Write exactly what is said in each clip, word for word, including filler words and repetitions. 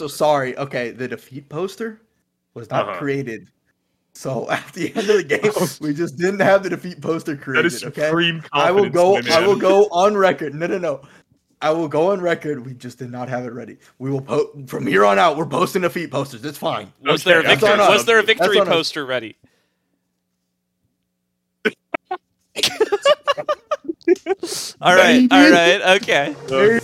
so sorry. Okay, the defeat poster was not uh-huh. created. So at the end of the game, we just didn't have the defeat poster created. That is supreme okay? confidence, I will go. Man. I will go on record. No, no, no. I will go on record. We just did not have it ready. We will post from here on out. We're posting defeat posters. It's fine. Was okay. there a victory? Was there a victory poster ready? all right. Baby. All right. Okay. There-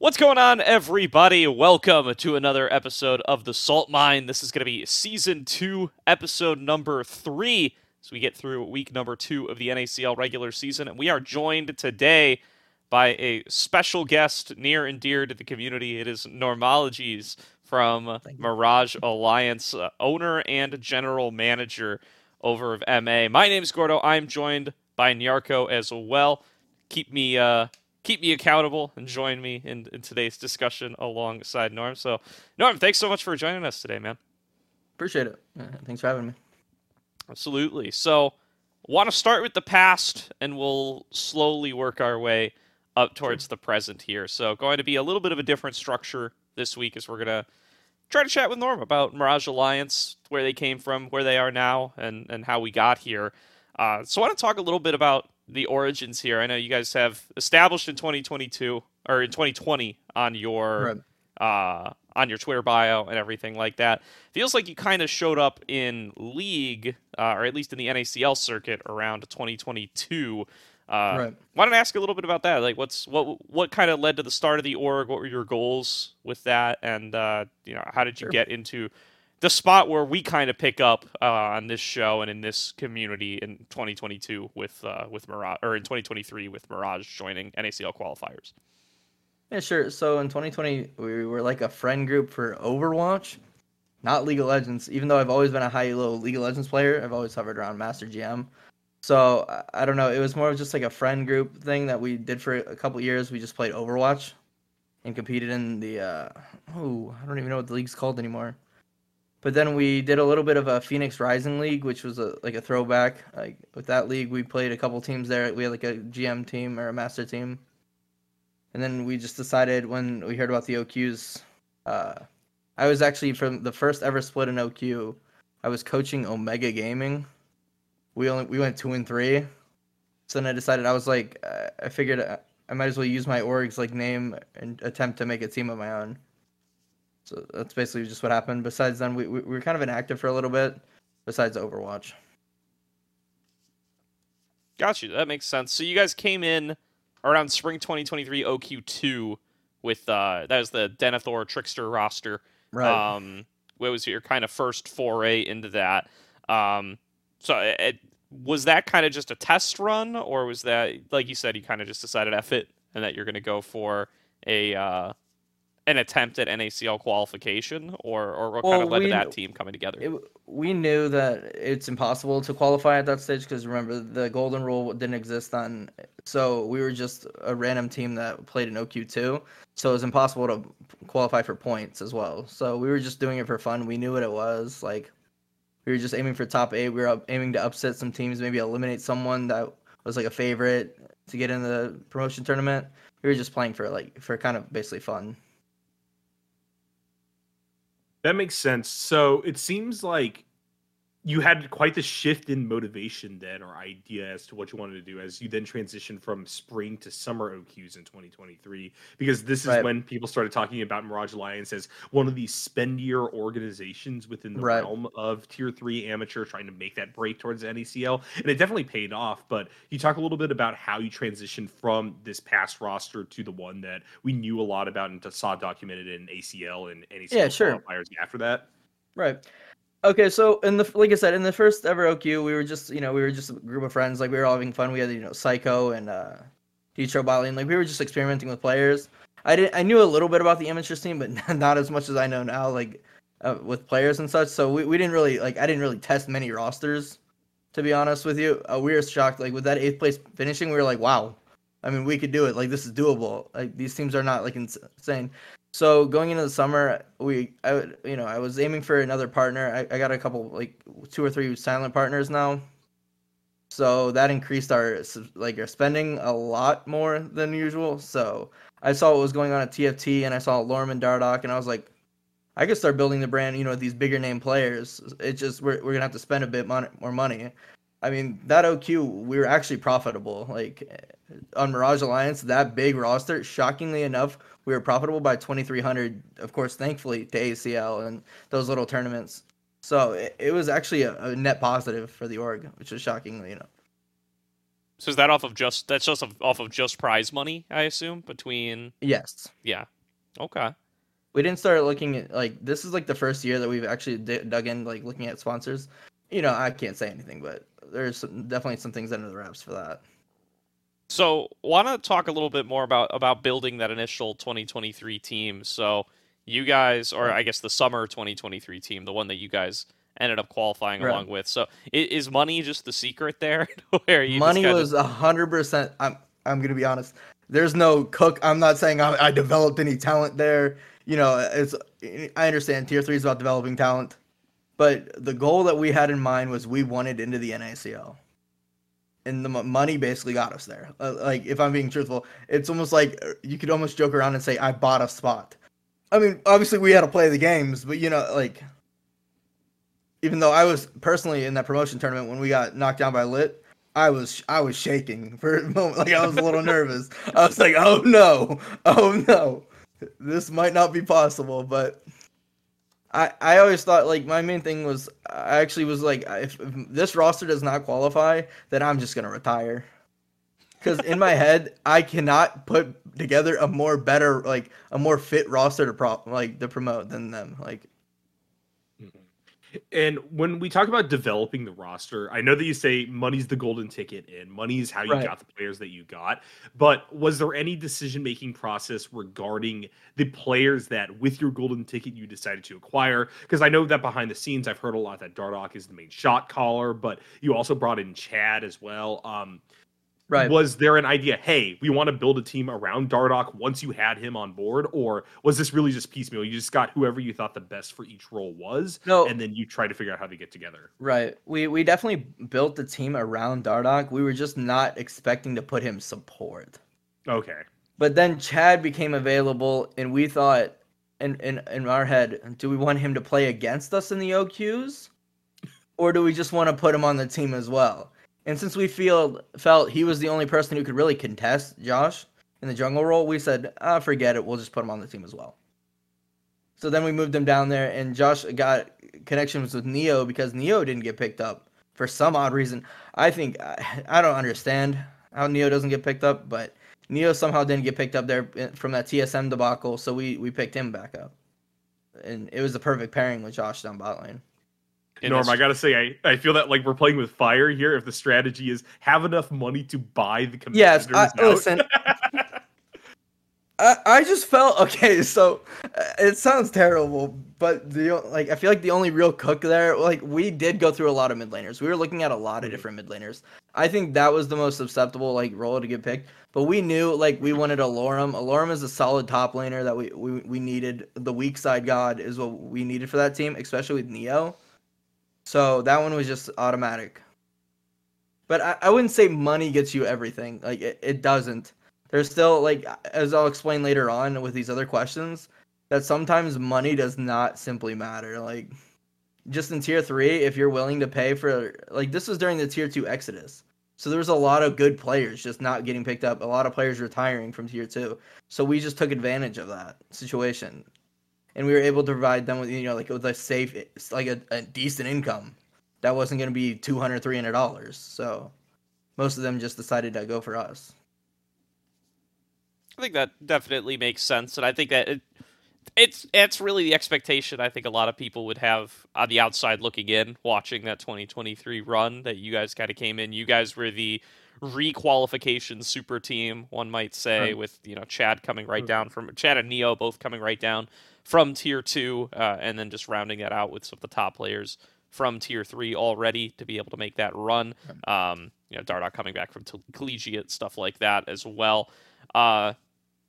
What's going on, everybody? Welcome to another episode of The Salt Mine. This is going to be Season two, Episode number three, as we get through week number two of the N A C L regular season. And we are joined today by a special guest near and dear to the community. It is Normologies from Mirage Alliance, uh, owner and general manager over of M A. My name is Gordo. I'm joined by Nyarko as well. Keep me... Uh, Keep me accountable and join me in, in today's discussion alongside Norm. So, Norm, thanks so much for joining us today, man. Appreciate it. Uh, thanks for having me. Absolutely. So, want to start with the past, and we'll slowly work our way up towards sure. the present here. So, going to be a little bit of a different structure this week as we're going to try to chat with Norm about Mirage Alliance, where they came from, where they are now, and, and how we got here. Uh, so, I want to talk a little bit about the origins here. I know you guys have established in twenty twenty-two or in twenty twenty on your right. uh, on your Twitter bio and everything like that. Feels like you kind of showed up in League uh, or at least in the N A C L circuit around twenty twenty-two. Uh, right. Why don't I ask a little bit about that? Like, what's what what kind of led to the start of the org? What were your goals with that? And uh, you know, how did you sure. get into the spot where we kind of pick up uh, on this show and in this community in twenty twenty-two with uh, with Mirage, or in twenty twenty-three with Mirage joining N A C L qualifiers? Yeah, sure. So in twenty twenty, we were like a friend group for Overwatch, not League of Legends. Even though I've always been a high elo League of Legends player, I've always hovered around Master G M. So I don't know. It was more of just like a friend group thing that we did for a couple years. We just played Overwatch and competed in the uh, oh, I don't even know what the league's called anymore. But then we did a little bit of a Phoenix Rising League, which was a, like a throwback. Like with that league, we played a couple teams there. We had like a G M team or a master team. And then we just decided when we heard about the O Qs, uh, I was actually from the first ever split in O Q. I was coaching Omega Gaming. We only we went two and three. So then I decided I was like, I figured I might as well use my org's like name and attempt to make a team of my own. So that's basically just what happened. Besides then, we, we were kind of inactive for a little bit, besides Overwatch. Got you. That makes sense. So you guys came in around spring twenty twenty-three O Q two with, uh, that was the Denethor Trickster roster. Right. Um, what was your kind of first foray into that? Um, so it, was that kind of just a test run, or was that, like you said, you kind of just decided F it and that you're going to go for a... Uh, an attempt at N A C L qualification, or, or what well, kind of led we, to that team coming together? It, we knew that it's impossible to qualify at that stage because, remember, the golden rule didn't exist then. So we were just a random team that played in O Q two. So it was impossible to qualify for points as well. So we were just doing it for fun. We knew what it was. Like, we were just aiming for top eight. We were aiming to upset some teams, maybe eliminate someone that was like a favorite to get in the promotion tournament. We were just playing for like for kind of basically fun. That makes sense. So it seems like you had quite the shift in motivation then, or idea as to what you wanted to do, as you then transitioned from spring to summer O Qs in twenty twenty-three, because this is right. when people started talking about Mirage Alliance as one of these spendier organizations within the right. realm of tier three amateur, trying to make that break towards N A C L. And it definitely paid off. But you talk a little bit about how you transitioned from this past roster to the one that we knew a lot about and saw documented in A C L and N A C L yeah, sure. qualifiers after that. Right. Okay, so in the like I said, in the first ever O Q, we were just you know we were just a group of friends, like we were all having fun. We had you know Psycho and uh, Detro Bali, and like we were just experimenting with players. I didn't I knew a little bit about the amateur scene, but not as much as I know now, like uh, with players and such. So we, we didn't really like I didn't really test many rosters, to be honest with you. Uh, we were shocked, like with that eighth place finishing, we were like, wow, I mean we could do it. Like this is doable. Like these teams are not like insane. So going into the summer, we, I would, you know, I was aiming for another partner. I, I got a couple, like two or three silent partners now. so that increased our like our spending a lot more than usual. So I saw what was going on at T F T, and I saw Alorum and Dardoch, and I was like, I could start building the brand, you know, with these bigger name players. It's just we're we're gonna have to spend a bit mon- more money. I mean, that O Q, we were actually profitable. Like, on Mirage Alliance, that big roster, shockingly enough, we were profitable by twenty-three hundred, of course, thankfully, to A C L and those little tournaments. So it, it was actually a, a net positive for the org, which is shockingly enough. So is that off of just, that's just off of just prize money, I assume, between... Yes. Yeah. Okay. We didn't start looking at, like, this is, like, the first year that we've actually d- dug in, like, looking at sponsors. You know, I can't say anything, but there's some, definitely some things under the wraps for that. So, want to talk a little bit more about, about building that initial twenty twenty-three team. So, you guys, or I guess the summer twenty twenty-three team, the one that you guys ended up qualifying right. along with. So, is money just the secret there? Where you money kinda... was one hundred percent. I'm I'm going to be honest. There's no cook. I'm not saying I, I developed any talent there. You know, it's I understand Tier three is about developing talent. But the goal that we had in mind was we wanted into the N A C L. And the m- money basically got us there. Uh, like, if I'm being truthful, it's almost like you could almost joke around and say, I bought a spot. I mean, obviously we had to play the games, but, you know, like, even though I was personally in that promotion tournament when we got knocked down by Lit, I was I was shaking for a moment. Like, I was a little nervous. I was like, oh, no. Oh, no. This might not be possible, but... I, I always thought, like, my main thing was, I actually was like, if, if this roster does not qualify, then I'm just going to retire. Because in my head, I cannot put together a more better, like, a more fit roster to pro- like to promote than them. Like, and when we talk about developing the roster, I know that you say money's the golden ticket and money's how you right. got the players that you got. But was there any decision-making process regarding the players that with your golden ticket you decided to acquire? Because I know that behind the scenes, I've heard a lot that Dardoch is the main shot caller, but you also brought in Chad as well. Um, right. Was there an idea, hey, we want to build a team around Dardoch once you had him on board? Or was this really just piecemeal? You just got whoever you thought the best for each role was, no, and then you tried to figure out how to get together? Right. We we definitely built the team around Dardoch. We were just not expecting to put him support. Okay. But then Chad became available, and we thought, in, in, in our head, do we want him to play against us in the O Qs? Or do we just want to put him on the team as well? And since we feel, felt he was the only person who could really contest Josh in the jungle role, we said, ah, forget it. We'll just put him on the team as well. So then we moved him down there, and Josh got connections with Neo because Neo didn't get picked up for some odd reason. I think, I, I don't understand how Neo doesn't get picked up, but Neo somehow didn't get picked up there from that T S M debacle, so we, we picked him back up. And it was the perfect pairing with Josh down bot lane. In Norm, I gotta say, I, I feel that like we're playing with fire here. If the strategy is have enough money to buy the commanders, yes, I, listen. I I just felt okay. So uh, it sounds terrible, but the like I feel like the only real cook there, like we did go through a lot of mid laners. We were looking at a lot of different mid laners. I think that was the most susceptible like role to get picked. But we knew like we wanted Alorum. Alorum is a solid top laner that we we we needed. The weak side god is what we needed for that team, especially with Neo. So that one was just automatic. But I, I wouldn't say money gets you everything. Like, it, it doesn't. There's still, like, as I'll explain later on with these other questions, that sometimes money does not simply matter. Like, just in Tier three, if you're willing to pay for... Like, this was during the Tier two exodus. So there was a lot of good players just not getting picked up. A lot of players retiring from Tier two. So we just took advantage of that situation. And we were able to provide them with, you know, like with a safe, like a, a decent income that wasn't going to be two hundred dollars, three hundred dollars. So most of them just decided to go for us. I think that definitely makes sense. And I think that it, it's, it's really the expectation I think a lot of people would have on the outside looking in, watching that twenty twenty-three run that you guys kind of came in. You guys were the re-qualification super team, one might say, right. with, you know, Chad coming right down from Chad and Neo both coming right down from Tier two, uh, and then just rounding that out with some of the top players from Tier three already to be able to make that run. Um, you know, Dardoch coming back from collegiate, stuff like that as well. Uh,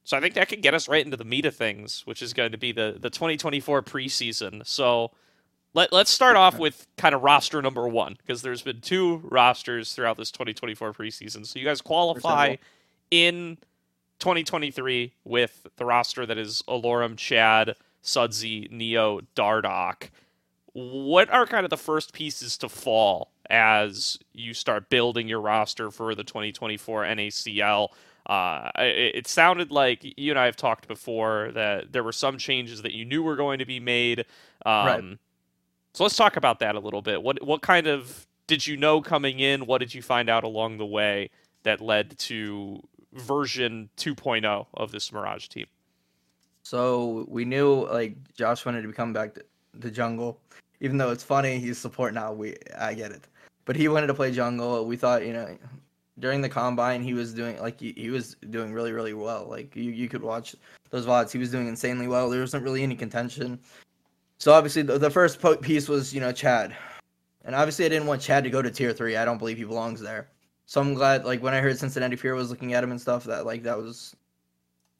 so I think that could get us right into the meat of things, which is going to be the, the twenty twenty-four preseason. So Let, let's start off with kind of roster number one, because there's been two rosters throughout this twenty twenty-four preseason. So you guys qualify in twenty twenty-three with the roster that is Alorum, Chad, Sudsy, Neo, Dardoch. What are kind of the first pieces to fall as you start building your roster for the twenty twenty-four N A C L? Uh, it, it sounded like you and I have talked before that there were some changes that you knew were going to be made. Um, right. So let's talk about that a little bit. What what kind of did you know coming in? What did you find out along the way that led to version two point oh of this Mirage team? So we knew like Josh wanted to become back to the jungle, even though it's funny he's support now. We I get it, but he wanted to play jungle. We thought, you know, during the combine he was doing like he, he was doing really really well. Like you you could watch those V O Ds. He was doing insanely well. There wasn't really any contention. So obviously the, the first po- piece was, you know, Chad. And obviously I didn't want Chad to go to tier three. I don't believe he belongs there. So I'm glad, like, when I heard Cincinnati Fear was looking at him and stuff, that, like, that was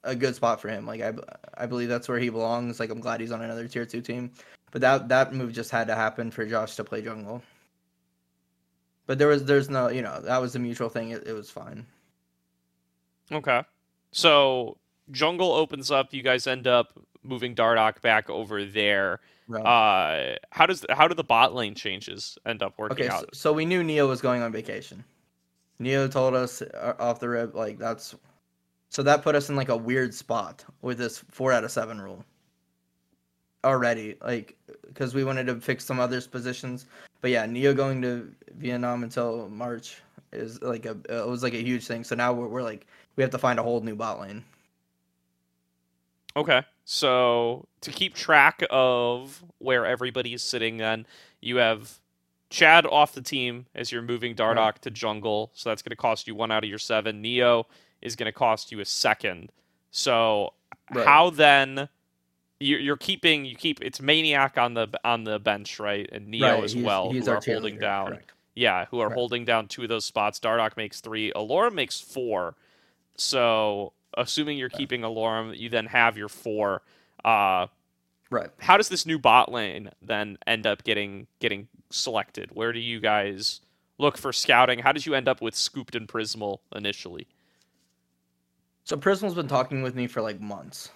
a good spot for him. Like, I, I believe that's where he belongs. Like, I'm glad he's on another tier two team. But that that move just had to happen for Josh to play jungle. But there was, there's no, you know, that was a mutual thing. It, it was fine. Okay. So jungle opens up. You guys end up moving Dardoch back over there. Right. Uh, how does how do the bot lane changes end up working okay, out? Okay, so, so we knew Neo was going on vacation. Neo told us off the rip, like, that's... So that put us in, like, a weird spot with this four out of seven rule already, like, because we wanted to fix some other positions. But, yeah, Neo going to Vietnam until March is, like, a it was, like, a huge thing. So now we're, we're like, we have to find a whole new bot lane. Okay. So to keep track of where everybody is sitting, then you have Chad off the team as you're moving Dardoch right. to jungle. So that's going to cost you one out of your seven. Neo is going to cost you a second. So right. how then you're keeping you keep it's Maniac on the on the bench, right? And Neo right. as he's, well, he's who are holding leader. down. Correct. Yeah, who are Correct. holding down two of those spots. Dardoch makes three. Alorum makes four. So assuming you're keeping Alorum, you then have your four. Uh, right. How does this new bot lane then end up getting getting selected? Where do you guys look for scouting? How did you end up with Scooped and Prismal initially? So Prismal's been talking with me for like months.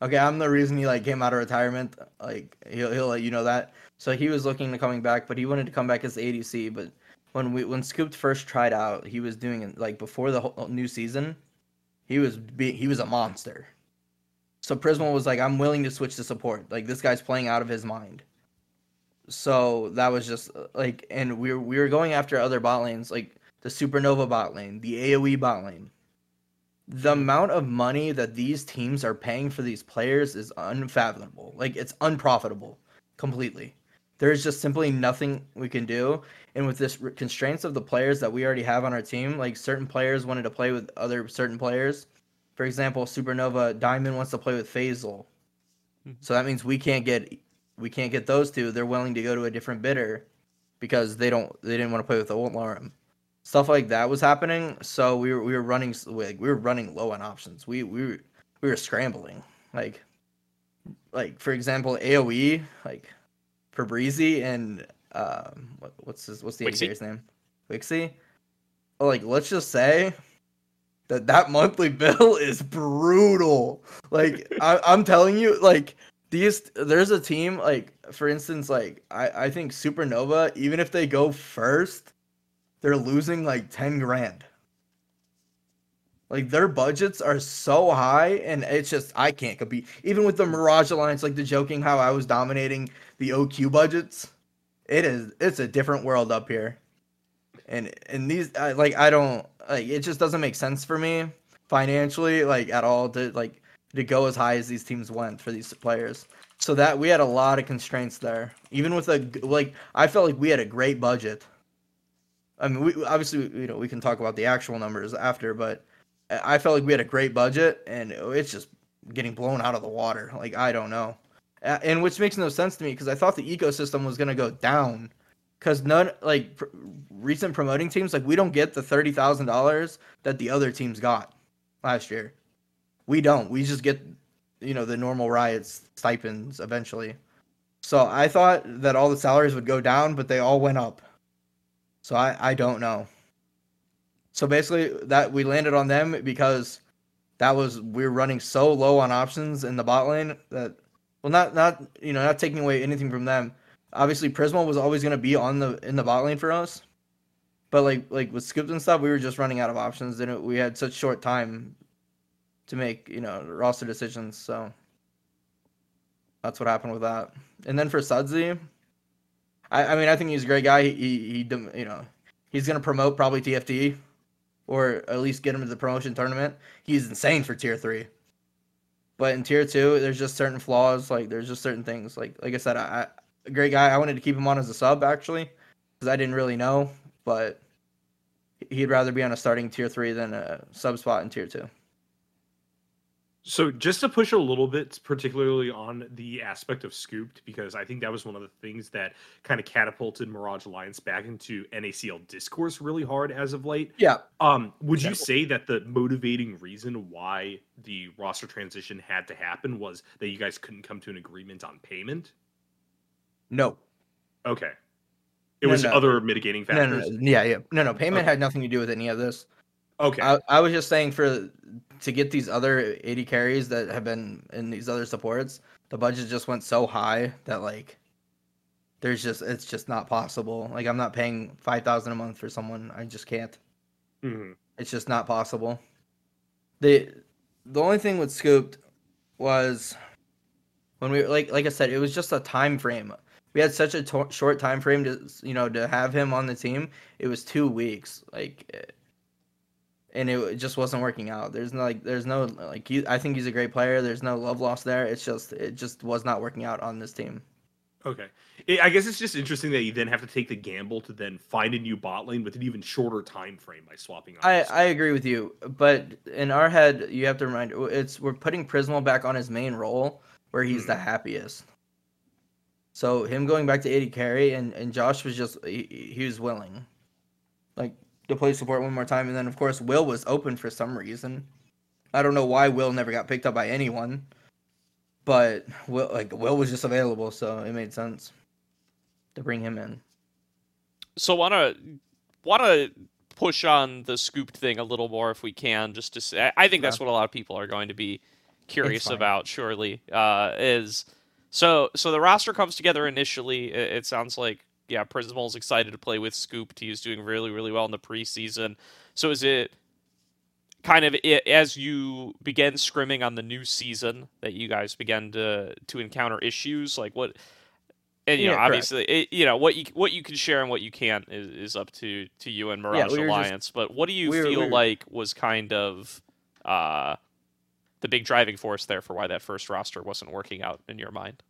Okay, I'm the reason he like came out of retirement. Like he'll he'll let you know that. So he was looking to coming back, but he wanted to come back as the A D C. But when we when Scooped first tried out, he was doing it like before the whole new season. He was being, he was a monster. So Prismal was like, I'm willing to switch to support. Like, this guy's playing out of his mind. So that was just, like, and we were, we were going after other bot lanes, like the Supernova bot lane, the AoE bot lane. The amount of money that these teams are paying for these players is unfathomable. Like, it's unprofitable completely. There's just simply nothing we can do. And with this constraints of the players that we already have on our team, like certain players wanted to play with other certain players. For example, Supernova Diamond wants to play with Faisal. Mm-hmm. So that means we can't get we can't get those two. They're willing to go to a different bidder because they don't they didn't want to play with Alorum. Stuff like that was happening. So we were we were running like we were running low on options. We we were, we were scrambling. Like like for example, AoE, like Fabrizi and um, what, what's his, what's the engineer's name? Wixie. Well, like, let's just say that that monthly bill is brutal. Like, I, I'm telling you, like these, there's a team like, for instance, like I, I think Supernova, even if they go first, they're losing like ten grand. Like, their budgets are so high, and it's just, I can't compete. Even with the Mirage Alliance, like, the joking how I was dominating the O Q budgets, it is, it's a different world up here. And, and these, I, like, I don't, like, it just doesn't make sense for me financially, like, at all to, like, to go as high as these teams went for these players. So that, we had a lot of constraints there. Even with a, like, I felt like we had a great budget. I mean, we, obviously, you know, we can talk about the actual numbers after, but I felt like we had a great budget, and it's just getting blown out of the water. Like, I don't know. And which makes no sense to me, because I thought the ecosystem was going to go down. Because none, like, pr- recent promoting teams, like, we don't get the thirty thousand dollars that the other teams got last year. We don't. We just get, you know, the normal Riot's stipends eventually. So I thought that all the salaries would go down, but they all went up. So I, I don't know. So basically that we landed on them because that was, we were running so low on options in the bot lane that, well, not, not, you know, not taking away anything from them. Obviously Prismal was always going to be on the, in the bot lane for us, but like, like with Scooped and stuff, we were just running out of options, and it, we had such short time to make, you know, roster decisions. So that's what happened with that. And then for Sudsy, I, I mean, I think he's a great guy. He, he, he you know, he's going to promote probably T F T, or at least get him to the promotion tournament. He's insane for tier three, but in tier two, there's just certain flaws. Like there's just certain things. Like, like I said, I, I a great guy. I wanted to keep him on as a sub actually, because I didn't really know, but he'd rather be on a starting tier three than a sub spot in tier two. So just to push a little bit, particularly on the aspect of Scooped, because I think that was one of the things that kind of catapulted Mirage Alliance back into N A C L discourse really hard as of late. Yeah. Um, would exactly. you say that the motivating reason why the roster transition had to happen was that you guys couldn't come to an agreement on payment? No. Okay. It no, was no. other mitigating factors? No, no, no. Yeah, yeah. No, no. Payment okay. had nothing to do with any of this. Okay. I, I was just saying for to get these other eighty carries that have been in these other supports, the budget just went so high that like there's just it's just not possible. Like I'm not paying five thousand a month for someone. I just can't. Mm-hmm. It's just not possible. The the only thing with Scooped was when we like like I said, it was just a time frame. We had such a to- short time frame to you know to have him on the team. It was two weeks. Like. It, And it just wasn't working out. There's no, like, there's no, like, he, I think he's a great player. There's no love lost there. It's just, it just was not working out on this team. Okay. It, I guess it's just interesting that you then have to take the gamble to then find a new bot lane with an even shorter time frame by swapping. I, I agree with you. But in our head, you have to remind, it's, we're putting Prismal back on his main role where he's mm. the happiest. So him going back to eighty carry and, and Josh was just, he, he was willing. Like, to play support one more time, and then of course Will was open for some reason. I don't know why Will never got picked up by anyone, but Will, like Will was just available, so it made sense to bring him in. So wanna wanna push on the Scooped thing a little more if we can, just to say I think yeah. that's what a lot of people are going to be curious about. Surely uh, is so. So the roster comes together initially. It, it sounds like. Yeah, Prismal's excited to play with Scooped. He's doing really, really well in the preseason. So is it kind of it, as you begin scrimming on the new season that you guys began to to encounter issues like what? And you yeah, know, obviously, it, you know what you what you can share and what you can't is, is up to, to you and Mirage yeah, we Alliance. Just, but what do you we feel were, we were... like was kind of uh, the big driving force there for why that first roster wasn't working out in your mind?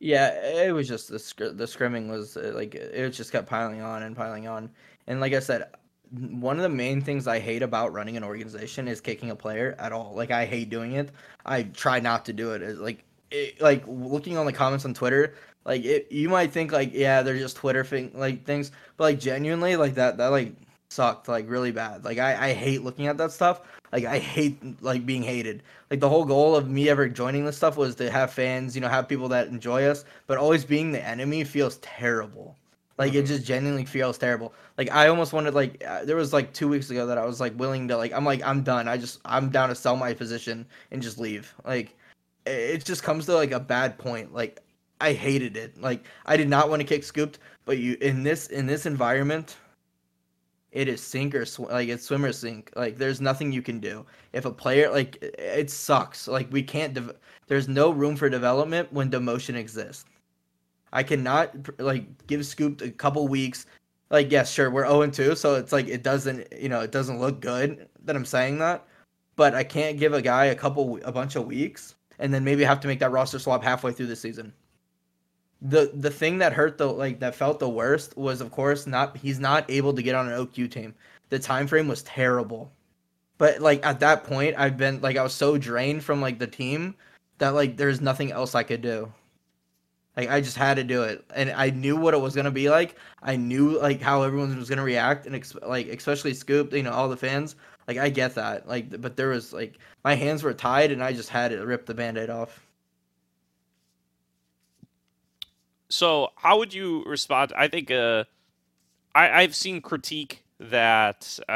Yeah, it was just the scr- the scrimming was like it just kept piling on and piling on. And like I said, one of the main things I hate about running an organization is kicking a player at all. Like I hate doing it. I try not to do it. It's like it, like looking on the comments on Twitter, like it, you might think like yeah, they're just Twitter thing like things, but like genuinely like that that like sucked like really bad. Like I I hate looking at that stuff. Like, I hate, like, being hated. Like, the whole goal of me ever joining this stuff was to have fans, you know, have people that enjoy us. But always being the enemy feels terrible. Like, mm-hmm. it just genuinely feels terrible. Like, I almost wanted, like, uh, there was, like, two weeks ago that I was, like, willing to, like, I'm, like, I'm done. I just, I'm down to sell my position and just leave. Like, it just comes to, like, a bad point. Like, I hated it. Like, I did not want to kick Scooped. But you, in this, in this environment... It is sink or sw- like it's swim or sink. Like there's nothing you can do. If a player like it sucks. Like we can't. De- there's no room for development when demotion exists. I cannot like give Scooped a couple weeks. Like yes, sure we're oh and two, so it's like it doesn't you know it doesn't look good that I'm saying that, but I can't give a guy a couple a bunch of weeks and then maybe have to make that roster swap halfway through the season. The the thing that hurt the like that felt the worst was of course not he's not able to get on an O Q team. The time frame was terrible. But like at that point I've been like I was so drained from like the team that like there's nothing else I could do. Like I just had to do it. And I knew what it was going to be like. I knew like how everyone was going to react and ex- like especially Scooped, you know, all the fans. Like I get that. Like but there was like my hands were tied and I just had to rip the band-aid off. So how would you respond? I think uh, I, I've seen critique that uh,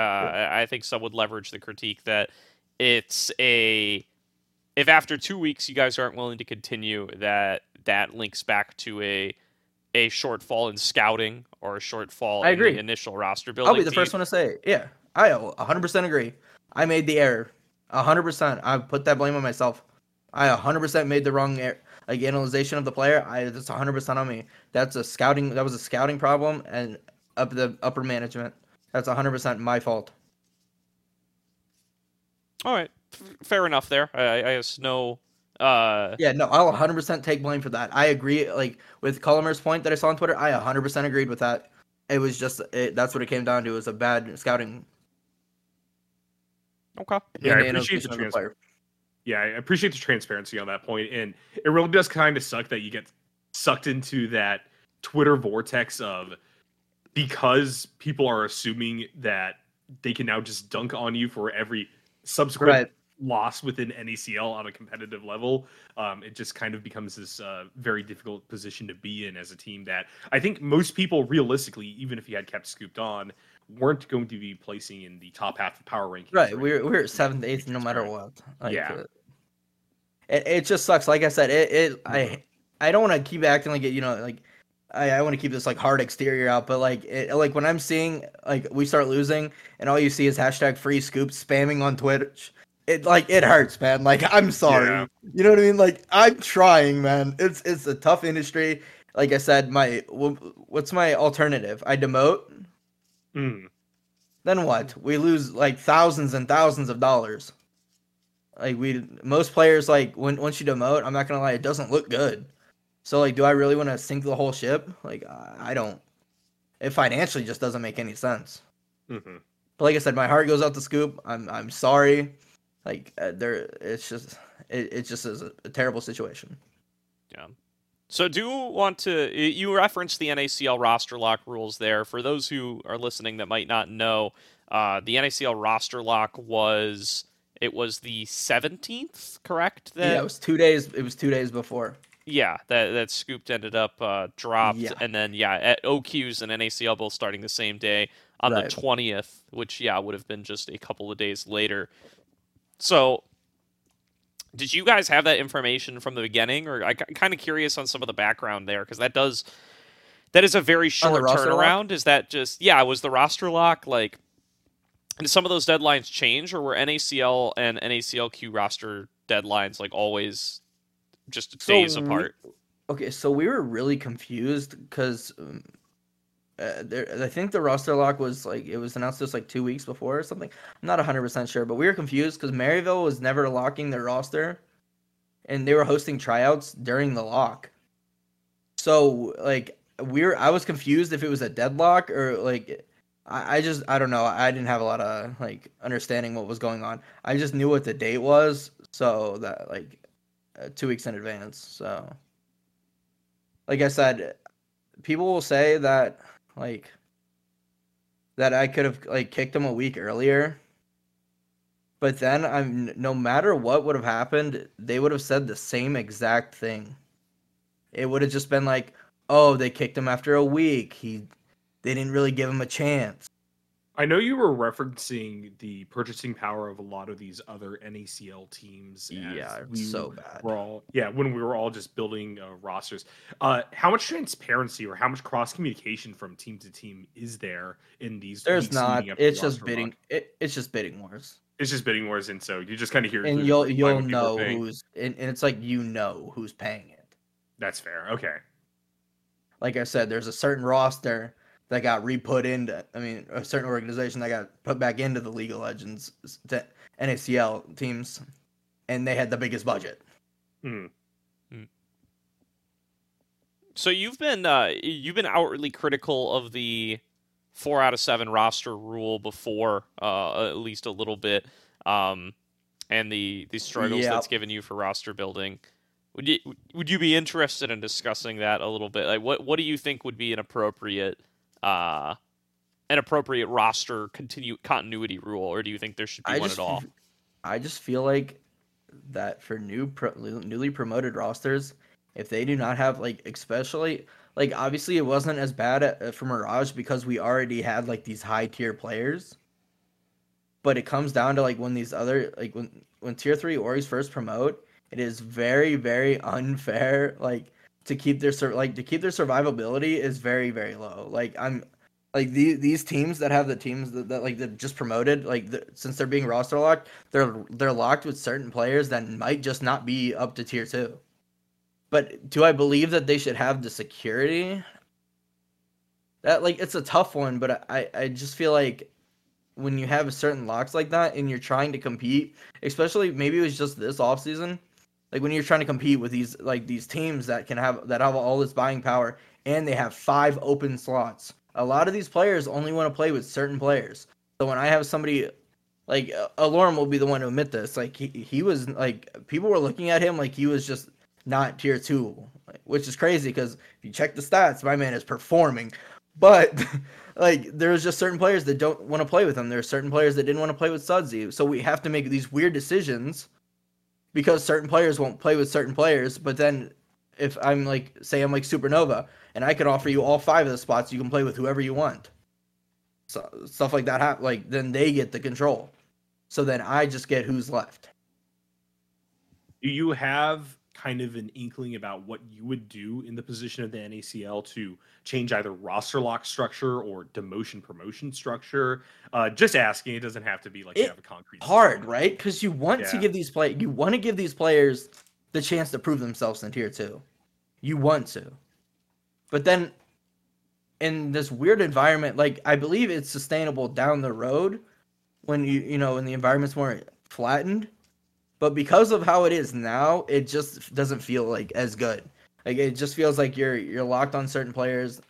I think some would leverage the critique that it's a if after two weeks you guys aren't willing to continue, that that links back to a a shortfall in scouting or a shortfall I agree. in the initial roster building. I'll be the team. first one to say it. Yeah, I one hundred percent agree. I made the error. one hundred percent. I put that blame on myself. I one hundred percent made the wrong error. Like analyzation of the player, I that's one hundred percent on me. That's a scouting. That was a scouting problem, and up the upper management. That's one hundred percent my fault. All right, F- fair enough. There, I, I have no. Uh... Yeah, no, I'll one hundred percent take blame for that. I agree. Like with Colomer's point that I saw on Twitter, I one hundred percent agreed with that. It was just it, that's what it came down to. It was a bad scouting. Okay. Yeah, and I appreciate the, the player. Yeah, I appreciate the transparency on that point, and it really does kind of suck that you get sucked into that Twitter vortex of because people are assuming that they can now just dunk on you for every subsequent right. loss within N A C L on a competitive level. Um, it just kind of becomes this uh, very difficult position to be in as a team that I think most people realistically, even if you had kept Scooped on, weren't going to be placing in the top half of power rankings. Right, we're we're at seventh, eighth, no matter what. Like, yeah, it it just sucks. Like I said, it, it I I don't want to keep acting like it. You know, like I, I want to keep this like hard exterior out, but like it, like when I'm seeing like we start losing and all you see is hashtag free scoop spamming on Twitch. It like it hurts, man. Like I'm sorry. Yeah. You know what I mean? Like I'm trying, man. It's it's a tough industry. Like I said, my what's my alternative? I demote. Mm. Then what? We lose like thousands and thousands of dollars. Like we, most players like when once you demote, I'm not gonna lie, it doesn't look good. So like, do I really want to sink the whole ship? Like I don't. It financially just doesn't make any sense. Mm-hmm. But like I said, my heart goes out to Scoop. I'm I'm sorry. Like uh, there, it's just it, it just is a, a terrible situation. Yeah. So do you want to, you referenced the N A C L roster lock rules there. For those who are listening that might not know, uh, the N A C L roster lock was, it was the seventeenth, correct? That, yeah, it was two days, it was two days before. Yeah, that that Scooped ended up uh, dropped. Yeah. And then, yeah, at O Qs and N A C L both starting the same day on right. the twentieth, which, yeah, would have been just a couple of days later. So... did you guys have that information from the beginning? Or I'm kind of curious on some of the background there, because that does that is a very short turnaround. Lock? Is that just yeah? Was the roster lock like? Did some of those deadlines change, or were N A C L and N A C L Q roster deadlines like always just days so, apart? Okay, so we were really confused because um, uh, there, I think the roster lock was like it was announced just like two weeks before or something. I'm not one hundred percent sure, but we were confused because Maryville was never locking their roster, and they were hosting tryouts during the lock. So like we were, I was confused if it was a deadlock or like I, I just I don't know. I didn't have a lot of like understanding what was going on. I just knew what the date was, so that like uh, two weeks in advance. So like I said, people will say that. Like, that I could have, like, kicked him a week earlier. But then, I'm no matter what would have happened, they would have said the same exact thing. It would have just been like, oh, they kicked him after a week. He, they didn't really give him a chance. I know you were referencing the purchasing power of a lot of these other N A C L teams. Yeah, we so bad. Were all, yeah, when we were all just building uh, rosters. Uh, how much transparency or how much cross-communication from team to team is there in these? There's not. It's the just bidding. It, it's just bidding wars. It's just bidding wars, and so you just kind of hear. And you'll you'll know who's, and, and it's like you know who's paying it. That's fair. Okay. Like I said, there's a certain roster that got re-put into, I mean, a certain organization that got put back into the League of Legends N A C L teams, and they had the biggest budget. Mm. Mm. So you've been uh, you've been outwardly critical of the four out of seven roster rule before, uh, at least a little bit, um, and the the struggles yeah. that's given you for roster building. Would you would you be interested in discussing that a little bit? Like, what what do you think would be an appropriate Uh, an appropriate roster continue continuity rule, or do you think there should be I one just, at all? I just feel like that for new pro, newly promoted rosters, If they do not have, like, especially, like, obviously it wasn't as bad at, for Mirage because we already had, like, these high-tier players. But it comes down to, like, when these other, like, when, when tier three orgs first promote, it is very, very unfair, like, to keep their, like, to keep their survivability is very, very low. Like, I'm, like, these, these teams that have the teams that, that like, that just promoted, like, the, since they're being roster locked, they're, they're locked with certain players that might just not be up to tier two. But do I believe that they should have the security? That, like, it's a tough one, but I, I just feel like when you have certain locks like that and you're trying to compete, especially maybe it was just this offseason, like when you're trying to compete with these, like, these teams that can have, that have all this buying power and they have five open slots. A lot of these players only want to play with certain players. So when I have somebody like Alorum will be the one to admit this, like he, he was like, people were looking at him like he was just not tier two, which is crazy because if you check the stats, my man is performing. But like there's just certain players that don't want to play with him. There are certain players that didn't want to play with Sudsy. So we have to make these weird decisions because certain players won't play with certain players. But then if I'm like, say I'm like Supernova and I could offer you all five of the spots, you can play with whoever you want. So stuff like that, like then they get the control. So then I just get who's left. Do you have kind of an inkling about what you would do in the position of the N A C L to change either roster lock structure or demotion promotion structure? Uh, just asking. It doesn't have to be like it, you have a concrete. Hard, system. Right? Because you want yeah. to give these play. You want to give these players the chance to prove themselves in tier two. You want to, but then in this weird environment, like I believe it's sustainable down the road when you you know when the environment's more flattened. But because of how it is now, it just doesn't feel like as good. Like it just feels like you're you're locked on certain players,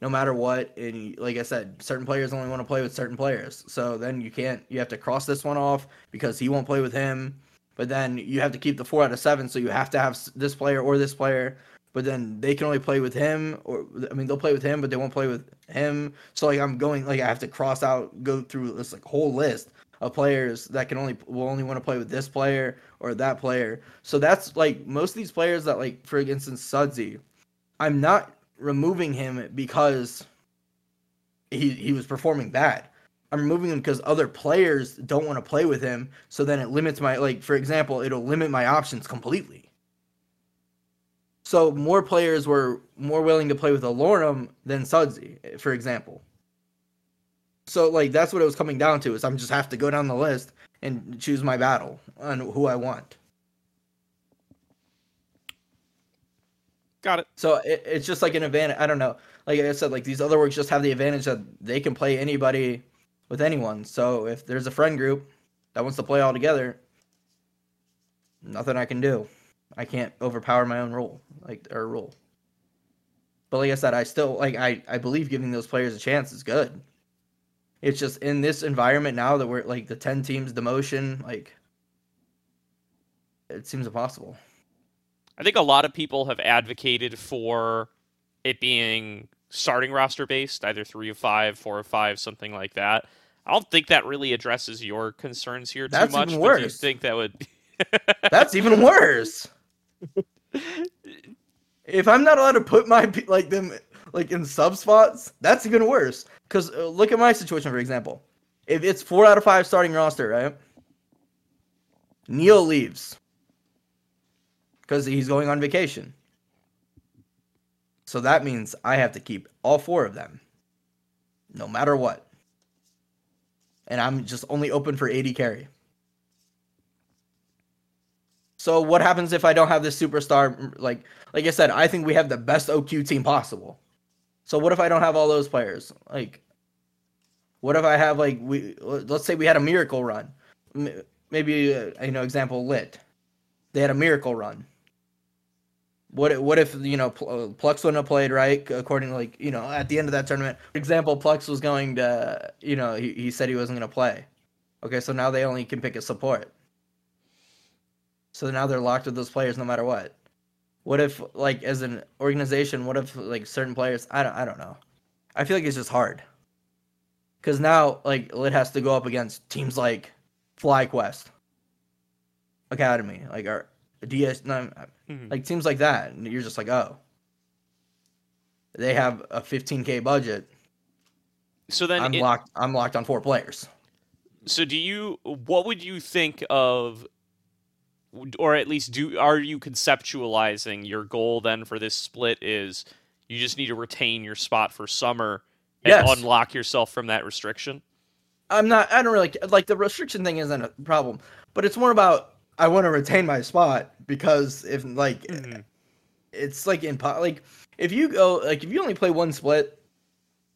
no matter what. And you, like I said, certain players only want to play with certain players. So then you can't. You have to cross this one off because he won't play with him. But then you have to keep the four out of seven. So you have to have this player or this player. But then they can only play with him. Or I mean, they'll play with him, but they won't play with him. So like I'm going like I have to cross out, go through this like whole list of players that can only will only want to play with this player or that player. So that's like most of these players that like, for instance, Sudsy, I'm not removing him because he he was performing bad. I'm removing him because other players don't want to play with him. So then it limits my, like, for example, it'll limit my options completely. So more players were more willing to play with Alorum than Sudsy, for example. So, like, that's what it was coming down to, is I'm just have to go down the list and choose my battle on who I want. Got it. So, it, it's just, like, an advantage. I don't know. Like I said, like, these other orgs just have the advantage that they can play anybody with anyone. So, if there's a friend group that wants to play all together, nothing I can do. I can't overpower my own rule, like, or rule. But, like I said, I still, like, I, I believe giving those players a chance is good. It's just in this environment now that we're like the ten teams demotion, like it seems impossible. I think a lot of people have advocated for it being starting roster based, either three of five, four of five, something like that. I don't think that really addresses your concerns here too That's much. Even worse. Do you think that would? That's even worse. If I'm not allowed to put my like them like in sub spots, that's even worse. Because uh, look at my situation, for example. If it's four out of five starting roster, right? Neo leaves. Because he's going on vacation. So that means I have to keep all four of them. No matter what. And I'm just only open for A D carry. So what happens if I don't have this superstar? Like, like I said, I think we have the best O Q team possible. So what if I don't have all those players? Like, what if I have, like, we? Let's say we had a miracle run. Maybe, uh, you know, example, Lit. They had a miracle run. What, what if, you know, Plux wouldn't have played, right? According to, like, you know, at the end of that tournament. For example, Plux was going to, you know, he, he said he wasn't going to play. Okay, so now they only can pick a support. So now they're locked with those players no matter what. What if, like, as an organization, what if, like, certain players... I don't, I don't know. I feel like it's just hard. Because now, like, Lit has to go up against teams like FlyQuest Academy. Like, our D S... No, Mm-hmm. Like teams like that, and you're just like, oh, they have a fifteen K budget. So then I'm it, locked. I'm locked on four players. So do you? What would you think of? Or at least do are you conceptualizing your goal then for this split is you just need to retain your spot for summer and yes. unlock yourself from that restriction? I'm not, I don't really, like the restriction thing isn't a problem, but it's more about I want to retain my spot because if like, mm-hmm. it's like in, like if you go, like if you only play one split,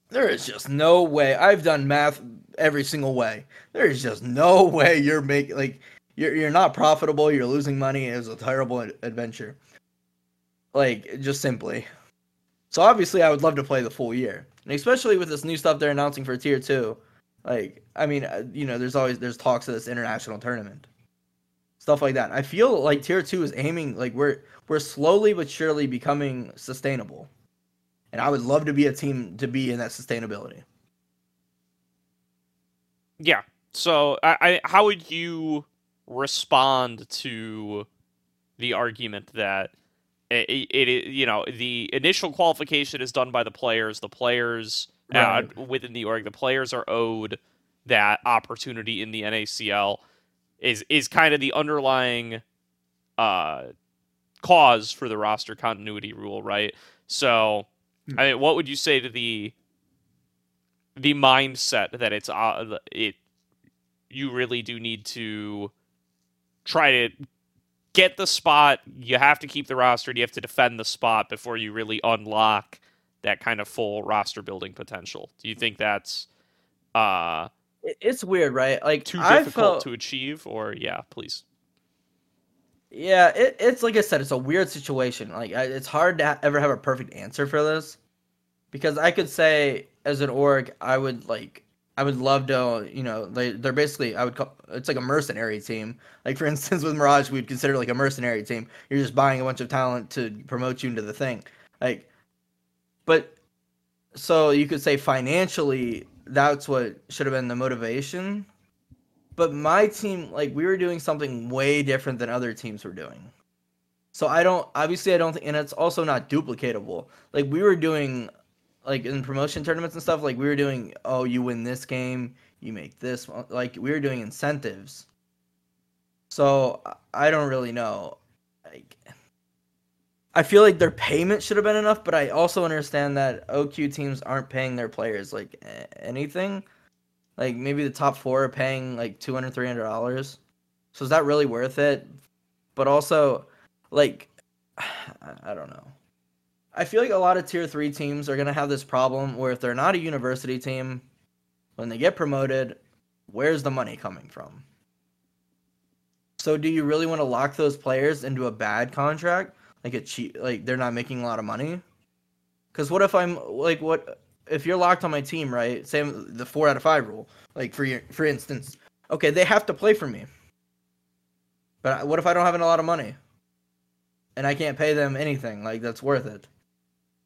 there is just no way, I've done math every single way, there is just no way you're making, like, You're you're not profitable. You're losing money. It was a terrible adventure, like just simply. So obviously, I would love to play the full year, and especially with this new stuff they're announcing for tier two. Like, I mean, you know, there's always there's talks of this international tournament, stuff like that. I feel like tier two is aiming like we're we're slowly but surely becoming sustainable, and I would love to be a team to be in that sustainability. Yeah. So I, I how would you respond to the argument that it, it, it you know the initial qualification is done by the players the players right. uh, within the org the players are owed that opportunity in the N A C L is is kind of the underlying uh cause for the roster continuity rule, right? So mm-hmm. I mean, what would you say to the the mindset that it's uh, it you really do need to try to get the spot, you have to keep the roster, you have to defend the spot before you really unlock that kind of full roster building potential? Do you think that's uh it's weird, right? Like too difficult I felt, to achieve or yeah, please. Yeah, it, it's like I said, it's a weird situation. Like I, it's hard to ha- ever have a perfect answer for this because I could say as an org, I would like I would love to, you know, they, they're basically, I would call, it's like a mercenary team. Like, for instance, with Mirage, we'd consider like a mercenary team. You're just buying a bunch of talent to promote you into the thing. Like, but, so you could say financially, that's what should have been the motivation. But my team, like, we were doing something way different than other teams were doing. So I don't, obviously I don't think, and it's also not duplicatable. Like, we were doing... Like, in promotion tournaments and stuff, like, we were doing, oh, you win this game, you make this one. Like, we were doing incentives. So, I don't really know. Like, I feel like their payment should have been enough, but I also understand that O Q teams aren't paying their players, like, anything. Like, maybe the top four are paying, like, two hundred dollars, three hundred dollars. So, is that really worth it? But also, like, I don't know. I feel like a lot of tier three teams are going to have this problem where if they're not a university team, when they get promoted, where's the money coming from? So do you really want to lock those players into a bad contract? Like a cheap, like they're not making a lot of money? Because what if I'm like, what if you're locked on my team, right? Same the four out of five rule, like for your, for instance, okay, they have to play for me, but what if I don't have a lot of money and I can't pay them anything like that's worth it?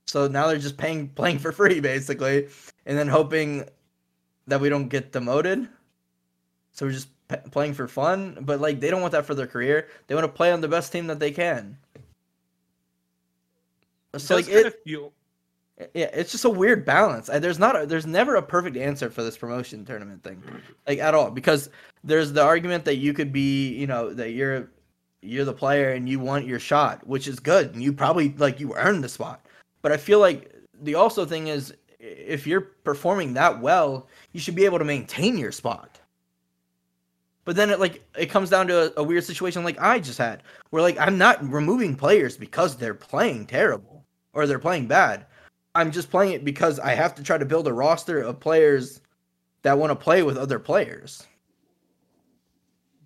So now they're just paying, playing for free, basically, and then hoping that we don't get demoted. So we're just p- playing for fun, but, like, they don't want that for their career. They want to play on the best team that they can. So, like, it, feel... yeah, it's just a weird balance. There's not, a, there's never a perfect answer for this promotion tournament thing, like, at all, because there's the argument that you could be, you know, that you're, you're the player and you want your shot, which is good, and you probably, like, you earned the spot. But I feel like the also thing is, if you're performing that well, you should be able to maintain your spot. But then it like it comes down to a, a weird situation like I just had, where like I'm not removing players because they're playing terrible or they're playing bad. I'm just playing it because I have to try to build a roster of players that want to play with other players.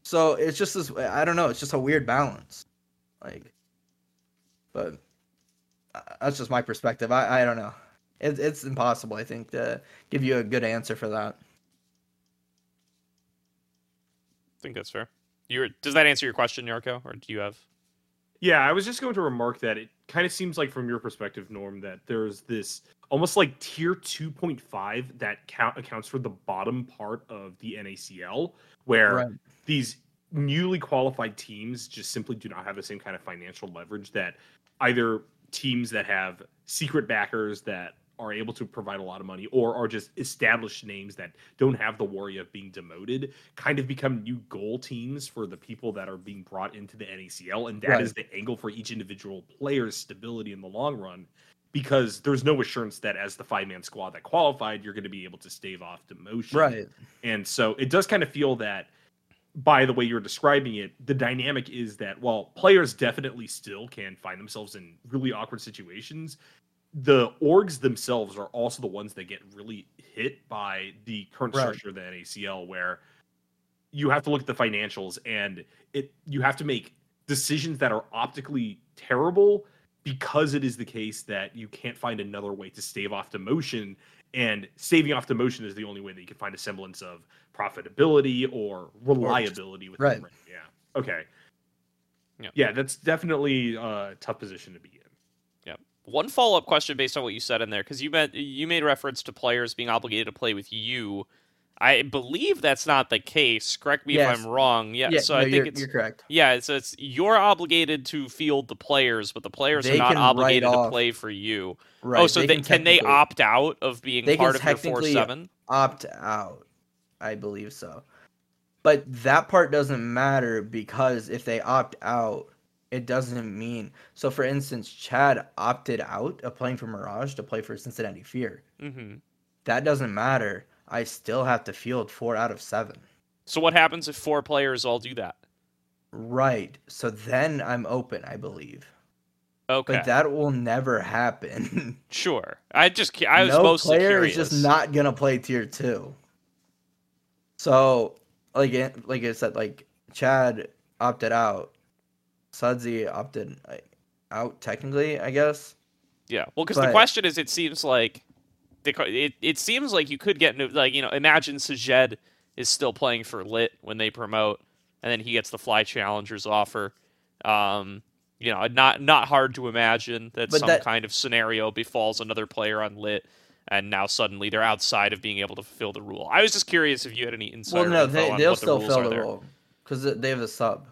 So it's just this, I don't know, it's just a weird balance. Like, but... that's just my perspective. I, I don't know. It, it's impossible, I think, to give you a good answer for that. I think that's fair. You're, does that answer your question, Nyarko, or do you have... Yeah, I was just going to remark that it kind of seems like from your perspective, Norm, that there's this almost like tier two point five that count, accounts for the bottom part of the N A C L, where right. these newly qualified teams just simply do not have the same kind of financial leverage that either teams that have secret backers that are able to provide a lot of money or are just established names that don't have the worry of being demoted kind of become new goal teams for the people that are being brought into the N A C L. And that right. is the angle for each individual player's stability in the long run, because there's no assurance that as the five-man squad that qualified, you're going to be able to stave off demotion. Right. And so it does kind of feel that, by the way you're describing it, the dynamic is that while players definitely still can find themselves in really awkward situations, the orgs themselves are also the ones that get really hit by the current right. structure of the N A C L, where you have to look at the financials and it you have to make decisions that are optically terrible because it is the case that you can't find another way to stave off demotion. And saving off demotion is the only way that you can find a semblance of profitability or reliability with right. yeah. Okay. Yep. Yeah, that's definitely a tough position to be in. Yeah. One follow-up question based on what you said in there, because you meant you made reference to players being obligated to play with you. I believe that's not the case. Correct me yes. if I'm wrong. Yeah. yeah so no, I think you're, it's you're correct. Yeah. So it's you're obligated to field the players, but the players they are not obligated to play for you. Right. Oh, so they, they, can they opt out of being part of your four seven? Opt out. I believe so. But that part doesn't matter, because if they opt out, it doesn't mean. So, for instance, Chad opted out of playing for Mirage to play for Cincinnati Fear. Mm-hmm. That doesn't matter. I still have to field four out of seven. So what happens if four players all do that? Right. So then I'm open, I believe. Okay. But that will never happen. Sure. I just I was no mostly curious. No player is just not gonna play tier two. So like like I said, like Chad opted out, Sudsy opted out technically, I guess. Yeah. Well, because the question is, it seems like. It it seems like you could get into, like, you know, imagine Sajed is still playing for Lit when they promote, and then he gets the Fly Challengers offer. Um, you know, not not hard to imagine that but some that... kind of scenario befalls another player on Lit, and now suddenly they're outside of being able to fulfill the rule. I was just curious if you had any insight. Well, no, they they'll still fulfill the rule because they have a sub.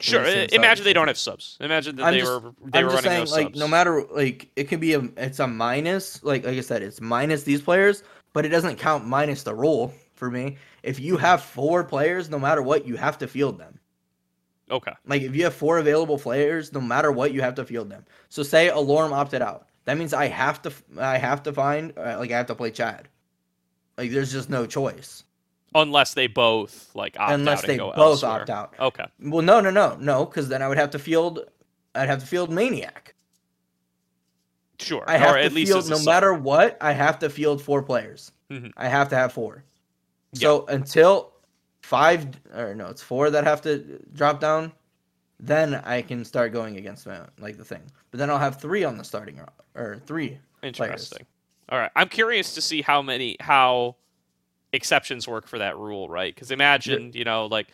Sure. Imagine they don't have subs. Imagine that they were they were running those subs. Like, no matter, like, it could be a it's a minus. Like like I said, it's minus these players, but it doesn't count minus the rule for me. If you have four players, no matter what, you have to field them. Okay. Like if you have four available players, no matter what, you have to field them. So say Alorum opted out. That means I have to I have to find like I have to play Chad. Like there's just no choice. Unless they both like opt Unless out. Unless they go both elsewhere. opt out. Okay. Well, no, no, no, no, because then I would have to field. I'd have to field Maniac. Sure. I have or to at field least no matter sub. what. I have to field four players. Mm-hmm. I have to have four. Yep. So until five or no, it's four that have to drop down. Then I can start going against my own, like the thing. But then I'll have three on the starting or three. Interesting. Players. All right. I'm curious to see how many how. exceptions work for that rule, right? Because imagine, you know, like,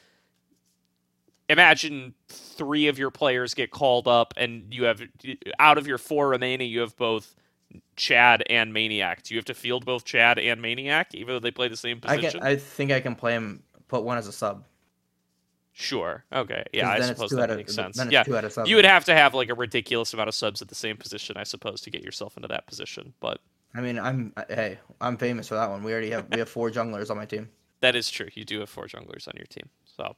imagine three of your players get called up, and you have, out of your four remaining, you have both Chad and Maniac. Do you have to field both Chad and Maniac, even though they play the same position? I, can, I think I can play him, put one as a sub. Sure. Okay. Yeah, I suppose that makes sense. Yeah, you would have to have, like, a ridiculous amount of subs at the same position, I suppose, to get yourself into that position, but... I mean, I'm hey, I'm famous for that one. We already have we have four junglers on my team. That is true. You do have four junglers on your team. So,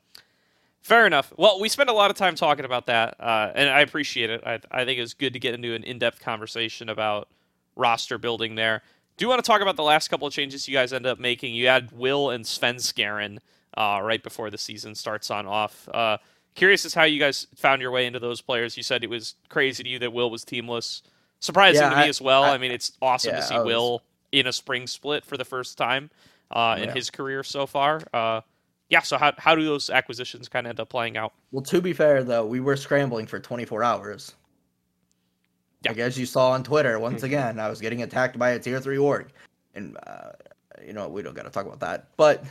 fair enough. Well, we spent a lot of time talking about that, uh, and I appreciate it. I, I think it was good to get into an in-depth conversation about roster building there. Do want to talk about the last couple of changes you guys end up making. You had Will and Svenskeren uh, right before the season starts on off. Uh, curious as how you guys found your way into those players. You said it was crazy to you that Will was teamless. Surprising yeah, to me I, as well. I, I mean, it's awesome yeah, to see was... Will in a spring split for the first time uh, in yeah. his career so far. Uh, yeah, so how how do those acquisitions kind of end up playing out? Well, to be fair, though, we were scrambling for twenty-four hours. Yeah. Like, as you saw on Twitter, once mm-hmm. again, I was getting attacked by a tier three org. And, uh, you know, we don't got to talk about that. But,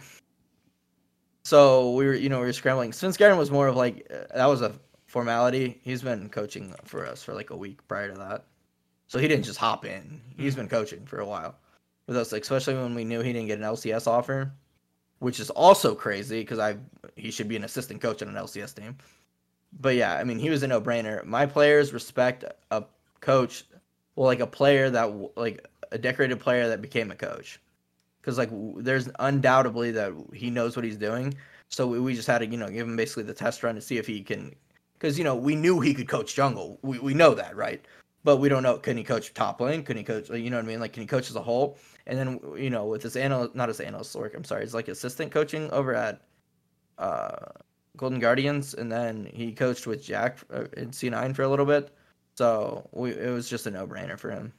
so, we were, you know, we were scrambling. Svenskeren was more of like, uh, that was a formality. He's been coaching for us for like a week prior to that. So he didn't just hop in. He's been coaching for a while with us, especially when we knew he didn't get an L C S offer. which is also crazy because I he should be an assistant coach on an L C S team. But yeah, I mean, he was a no-brainer. My players respect a coach, well, like a player that, like a decorated player that became a coach. Because, like, there's undoubtedly that he knows what he's doing. So we, we just had to, you know, give him basically the test run to see if he can. Because, you know, we knew he could coach jungle. We we know that, right? But we don't know, can he coach top lane? Can he coach, you know what I mean? Like, can he coach as a whole? And then, you know, with his analyst, not his analyst work, I'm sorry, it's like assistant coaching over at uh, Golden Guardians. And then he coached with Jack in C nine for a little bit. So we, it was just a no-brainer for him.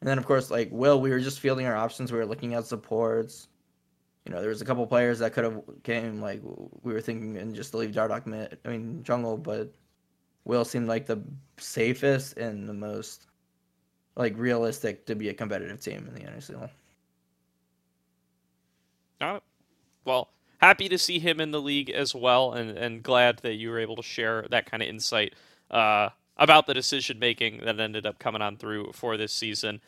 And then, of course, like, Will, we were just fielding our options. We were looking at supports. You know, there was a couple players that could have came, like, we were thinking and just to leave Dardoch mid, I mean, jungle, but Will seemed like the safest and the most, like, realistic to be a competitive team in the N A C L. Got it. Well, happy to see him in the league as well, and, and glad that you were able to share that kind of insight uh, about the decision-making that ended up coming on through for this season.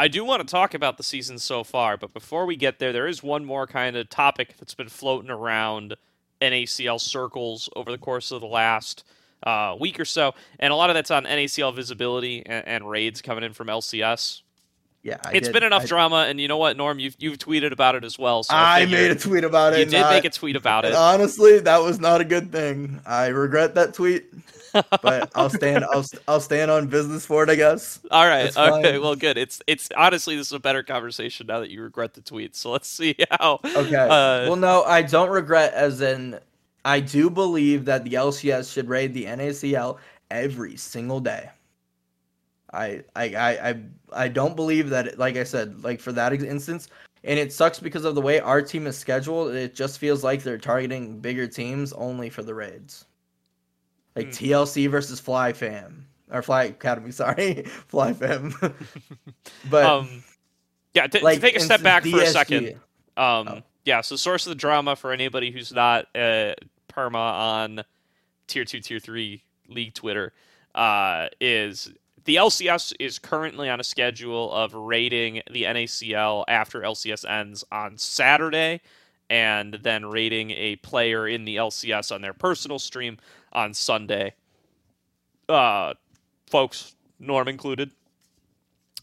I do want to talk about the season so far, but before we get there, there is one more kind of topic that's been floating around N A C L circles over the course of the last uh, week or so, and a lot of that's on N A C L visibility and, and raids coming in from L C S. Yeah, I it's did. been enough I drama, did. and you know what, Norm, you've you've tweeted about it as well. So I, I made a tweet about it. You did I, make a tweet about it. Honestly, that was not a good thing. I regret that tweet. But I'll stand I'll I'll stand on business for it, I guess. All right. Okay, well, good. It's it's honestly, this is a better conversation now that you regret the tweet. So let's see how. Okay. Uh, well, no, I don't regret, as in I do believe that the L C S should raid the N A C L every single day. I I I I, I don't believe that it, like I said, like for that instance, and it sucks because of the way our team is scheduled, it just feels like they're targeting bigger teams only for the raids. Like T L C versus Fly Fam. Or Fly Academy, sorry. Fly Fam. But um, yeah, to, like, to take a step back D S G. For a second. Um, oh. Yeah, so source of the drama for anybody who's not uh, perma on Tier two, Tier three League Twitter uh, is the L C S is currently on a schedule of raiding the N A C L after L C S ends on Saturday, and then rating a player in the L C S on their personal stream on Sunday. Uh, folks, Norm included,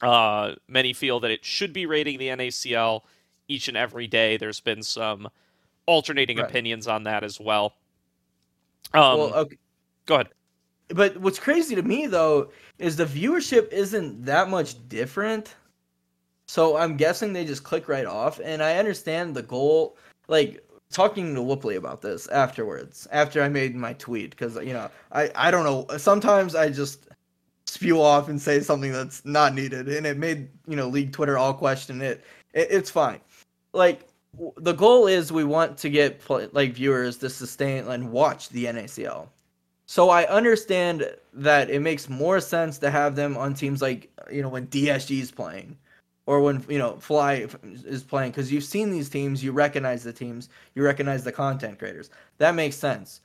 uh, many feel that it should be rating the N A C L each and every day. There's been some alternating right. opinions on that as well. Um, well okay. Go ahead. But what's crazy to me, though, is the viewership isn't that much different. So I'm guessing they just click right off. And I understand the goal... Like, talking to Whoopley about this afterwards, after I made my tweet, because, you know, I, I don't know. Sometimes I just spew off and say something that's not needed, and it made, you know, League Twitter all question it. it it's fine. Like, w- the goal is we want to get, pl- like, viewers to sustain and watch the N A C L. So I understand that it makes more sense to have them on teams like, you know, when D S G is playing. Or when, you know, Fly is playing. Because you've seen these teams. You recognize the teams. You recognize the content creators. That makes sense.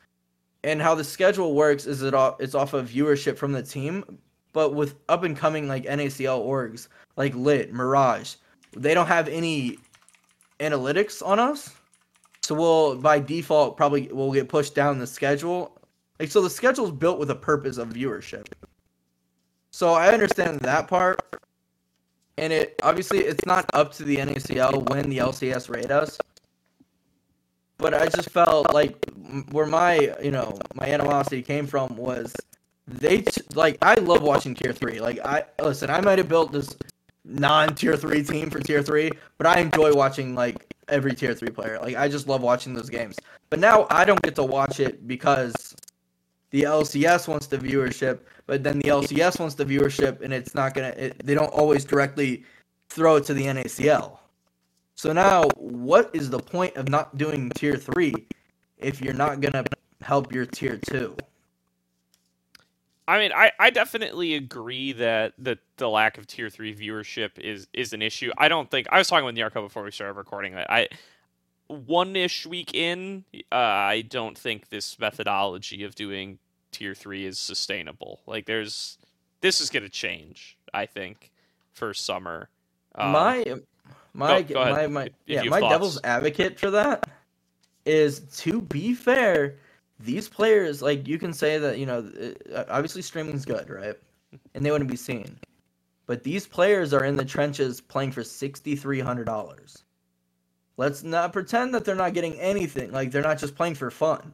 And how the schedule works is it all, it's off of viewership from the team. But with up-and-coming, like, N A C L orgs, like Lit, Mirage, they don't have any analytics on us. So we'll, by default, probably we'll get pushed down the schedule. Like, so the schedule's built with a purpose of viewership. So I understand that part. And it obviously it's not up to the N A C L when the L C S raid us, but I just felt like where my you know my animosity came from was they t- like I love watching tier three. Like I listen, I might have built this non tier three team for tier three, but I enjoy watching like every tier three player. Like I just love watching those games. But now I don't get to watch it because the L C S wants the viewership, but then the L C S wants the viewership, and it's not going it, to... They don't always directly throw it to the N A C L. So now, what is the point of not doing Tier three if you're not going to help your Tier two? I mean, I, I definitely agree that the, the lack of Tier three viewership is, is an issue. I don't think... I was talking with Nyarko before we started recording that. I... One-ish week in, uh, I don't think this methodology of doing tier three is sustainable. Like, there's, this is going to change, I think, for summer. Um, my My go, go my my if yeah, my thoughts. Devil's advocate for that is, to be fair, these players, like, you can say that, you know, obviously streaming's good, right? And they wouldn't be seen. But these players are in the trenches playing for six thousand three hundred dollars. Let's not pretend that they're not getting anything. Like, they're not just playing for fun.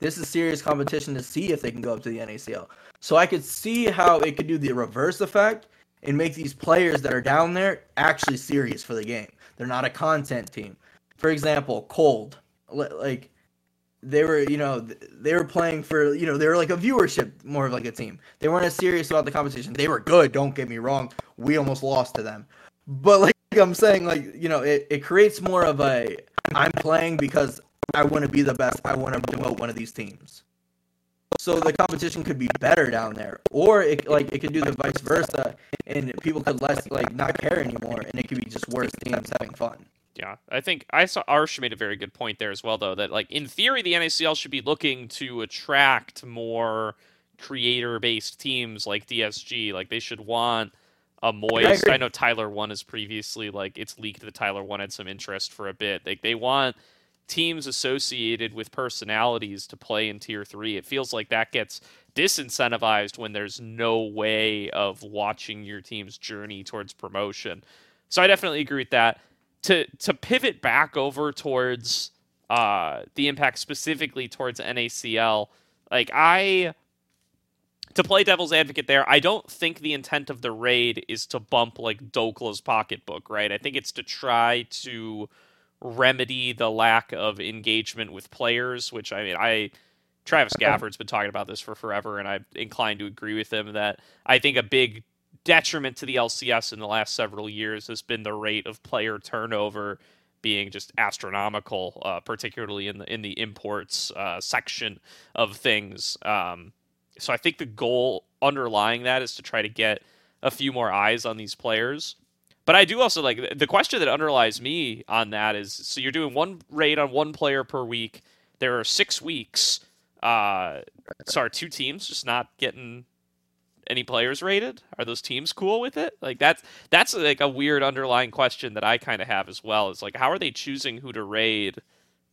This is serious competition to see if they can go up to the N A C L. So I could see how it could do the reverse effect and make these players that are down there actually serious for the game. They're not a content team. For example, Cold. Like, they were, you know, they were playing for, you know, they were like a viewership, more of like a team. They weren't as serious about the competition. They were good, don't get me wrong. We almost lost to them. But, like I'm saying, like, you know, it, it creates more of a, I'm playing because I want to be the best. I want to demote one of these teams. So the competition could be better down there. Or, it like, it could do the vice versa, and people could less, like, not care anymore, and it could be just worse teams having fun. Yeah, I think I saw Arsh made a very good point there as well, though, that, like, in theory, the N A C L should be looking to attract more creator-based teams like D S G. Like, they should want a Moist. I, I know Tyler One is previously, like, it's leaked that Tyler One had some interest for a bit. Like, they want teams associated with personalities to play in Tier three. It feels like that gets disincentivized when there's no way of watching your team's journey towards promotion. So I definitely agree with that. To to pivot back over towards uh, the impact specifically towards N A C L, like I, to play devil's advocate there, I don't think the intent of the raid is to bump like Dokla's pocketbook, right? I think it's to try to remedy the lack of engagement with players, which I mean, I Travis Gafford's been talking about this for forever, and I'm inclined to agree with him that I think a big detriment to the L C S in the last several years has been the rate of player turnover being just astronomical, uh, particularly in the in the imports uh, section of things. Um, so I think the goal underlying that is to try to get a few more eyes on these players. But I do also like the question that underlies me on that is, so you're doing one raid on one player per week. There are six weeks. Uh, sorry, two teams just not getting any players rated? Are those teams cool with it? Like that's that's like a weird underlying question that I kind of have as well. It's like, how are they choosing who to raid,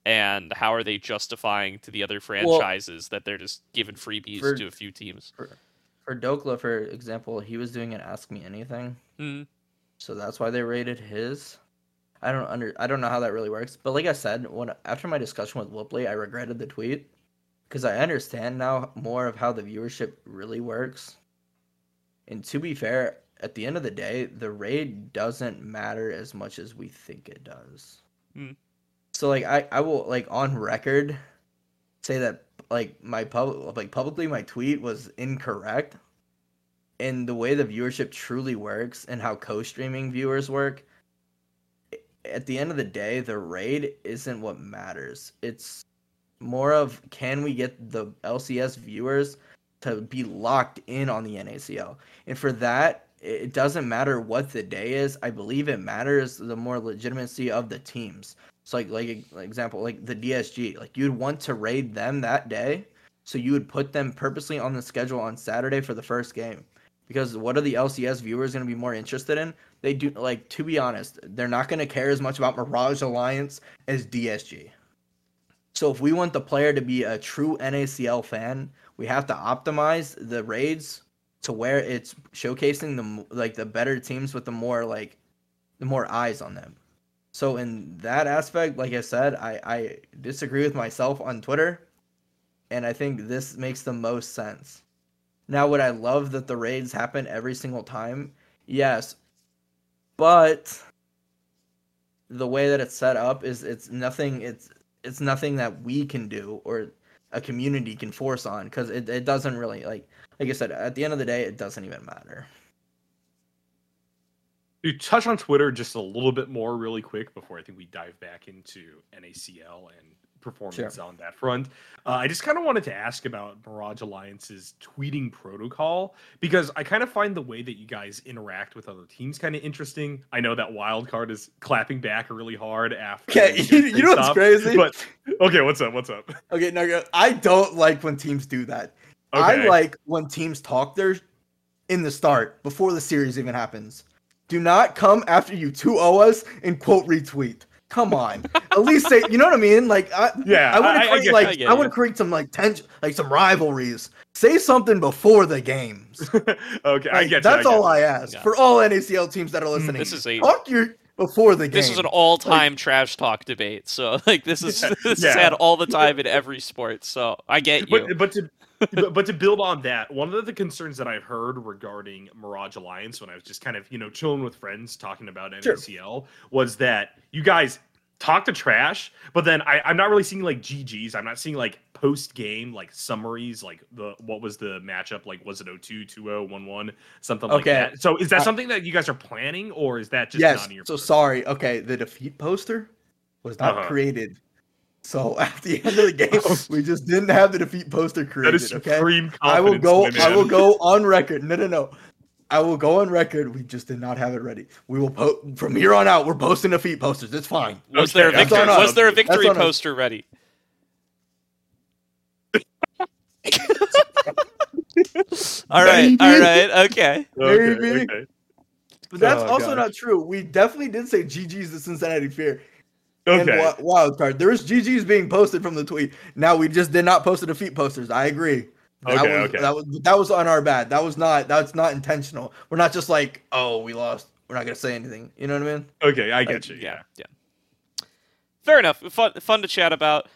and how are they justifying to the other franchises well, that they're just giving freebies for, to a few teams? For, for Dokla, for example, he was doing an Ask Me Anything, mm-hmm. so that's why they rated his. I don't under I don't know how that really works, but like I said, when after my discussion with Lipley, I regretted the tweet because I understand now more of how the viewership really works. And to be fair, at the end of the day, the raid doesn't matter as much as we think it does. Mm. So, like, I, I will, like, on record say that, like, my pub- like publicly my tweet was incorrect. And the way the viewership truly works and how co-streaming viewers work, at the end of the day, the raid isn't what matters. It's more of, can we get the L C S viewers to be locked in on the N A C L. And for that, it doesn't matter what the day is. I believe it matters the more legitimacy of the teams. So like, like example, like the D S G, like you'd want to raid them that day. So you would put them purposely on the schedule on Saturday for the first game, because what are the L C S viewers going to be more interested in? They do like, to be honest, they're not going to care as much about Mirage Alliance as D S G. So if we want the player to be a true N A C L fan, we have to optimize the raids to where it's showcasing the like the better teams with the more like the more eyes on them. So in that aspect, like I said, I, I disagree with myself on Twitter, and I think this makes the most sense. Now, would I love that the raids happen every single time? Yes, but the way that it's set up is it's nothing. It's it's nothing that we can do or a community can force on, because it, it doesn't really, like like I said, at the end of the day, it doesn't even matter. You touch on Twitter just a little bit more really quick before I think we dive back into N A C L and performance sure. on that front. Uh, I just kind of wanted to ask about Mirage Alliance's tweeting protocol, because I kind of find the way that you guys interact with other teams kind of interesting. I know that Wildcard is clapping back really hard after. Okay, you, you know what's crazy? But okay, what's up? What's up? Okay, no, I don't like when teams do that. Okay. I like when teams talk there in the start before the series even happens. Do not come after you two oh us and quote retweet. Come on, at least say, you know what I mean? Like, I, yeah, I want to create I, I like, I, I want to create some like tension, like some rivalries. Say something before the games. okay, like, I get that's you, I all get I ask yeah. for all N A C L teams that are listening. This is a talk your before the game. This is an all-time like, trash talk debate. So, like, this is yeah, this yeah. is had all the time in every sport. So, I get you. But, but to but, but to build on that, one of the concerns that I've heard regarding Mirage Alliance when I was just kind of you know chilling with friends talking about N A C L sure. was that. You guys talk to trash, but then I, I'm not really seeing like G Gs. I'm not seeing like post game like summaries, like the what was the matchup like? Was it oh two, two oh, one one, something okay. like that? So is that something that you guys are planning, or is that just yes. not in your? So purpose? sorry, okay, the defeat poster was not uh-huh. created. So at the end of the game, we just didn't have the defeat poster created. That is supreme okay, I will go. Women. I will go on record. No, no, no. I will go on record. We just did not have it ready. We will post from here on out. We're posting defeat posters. It's fine. Was there a victory? Was there a victory poster ready? all right. All right. Okay. Maybe. Okay, okay. But that's oh, also gosh. not true. We definitely did say G G's the Cincinnati Fear. Okay. And Wildcard. There is G G's being posted from the tweet. Now we just did not post the defeat posters. I agree. That, okay, was, okay. that was that was on our bad. That was not that's not intentional. We're not just like, oh, we lost. We're not gonna say anything. You know what I mean? Okay, I get like, you. Yeah, yeah. Fair enough. Fun, fun to chat about.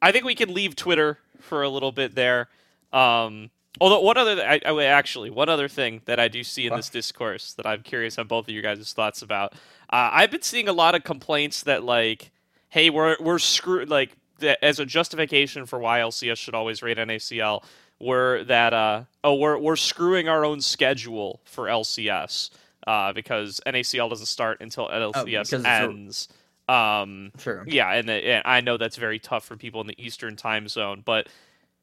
I think we can leave Twitter for a little bit there. Um, although one other, I, I actually one other thing that I do see in what? this discourse that I'm curious on both of you guys' thoughts about. Uh, I've been seeing a lot of complaints that like, hey, we're we're screwed. Like the, as a justification for why L C S should always rate N A C L. We're that uh oh we're we're screwing our own schedule for L C S uh because N A C L doesn't start until L C S oh, ends. Sure. Um, sure. Yeah, and, the, and I know that's very tough for people in the Eastern time zone, but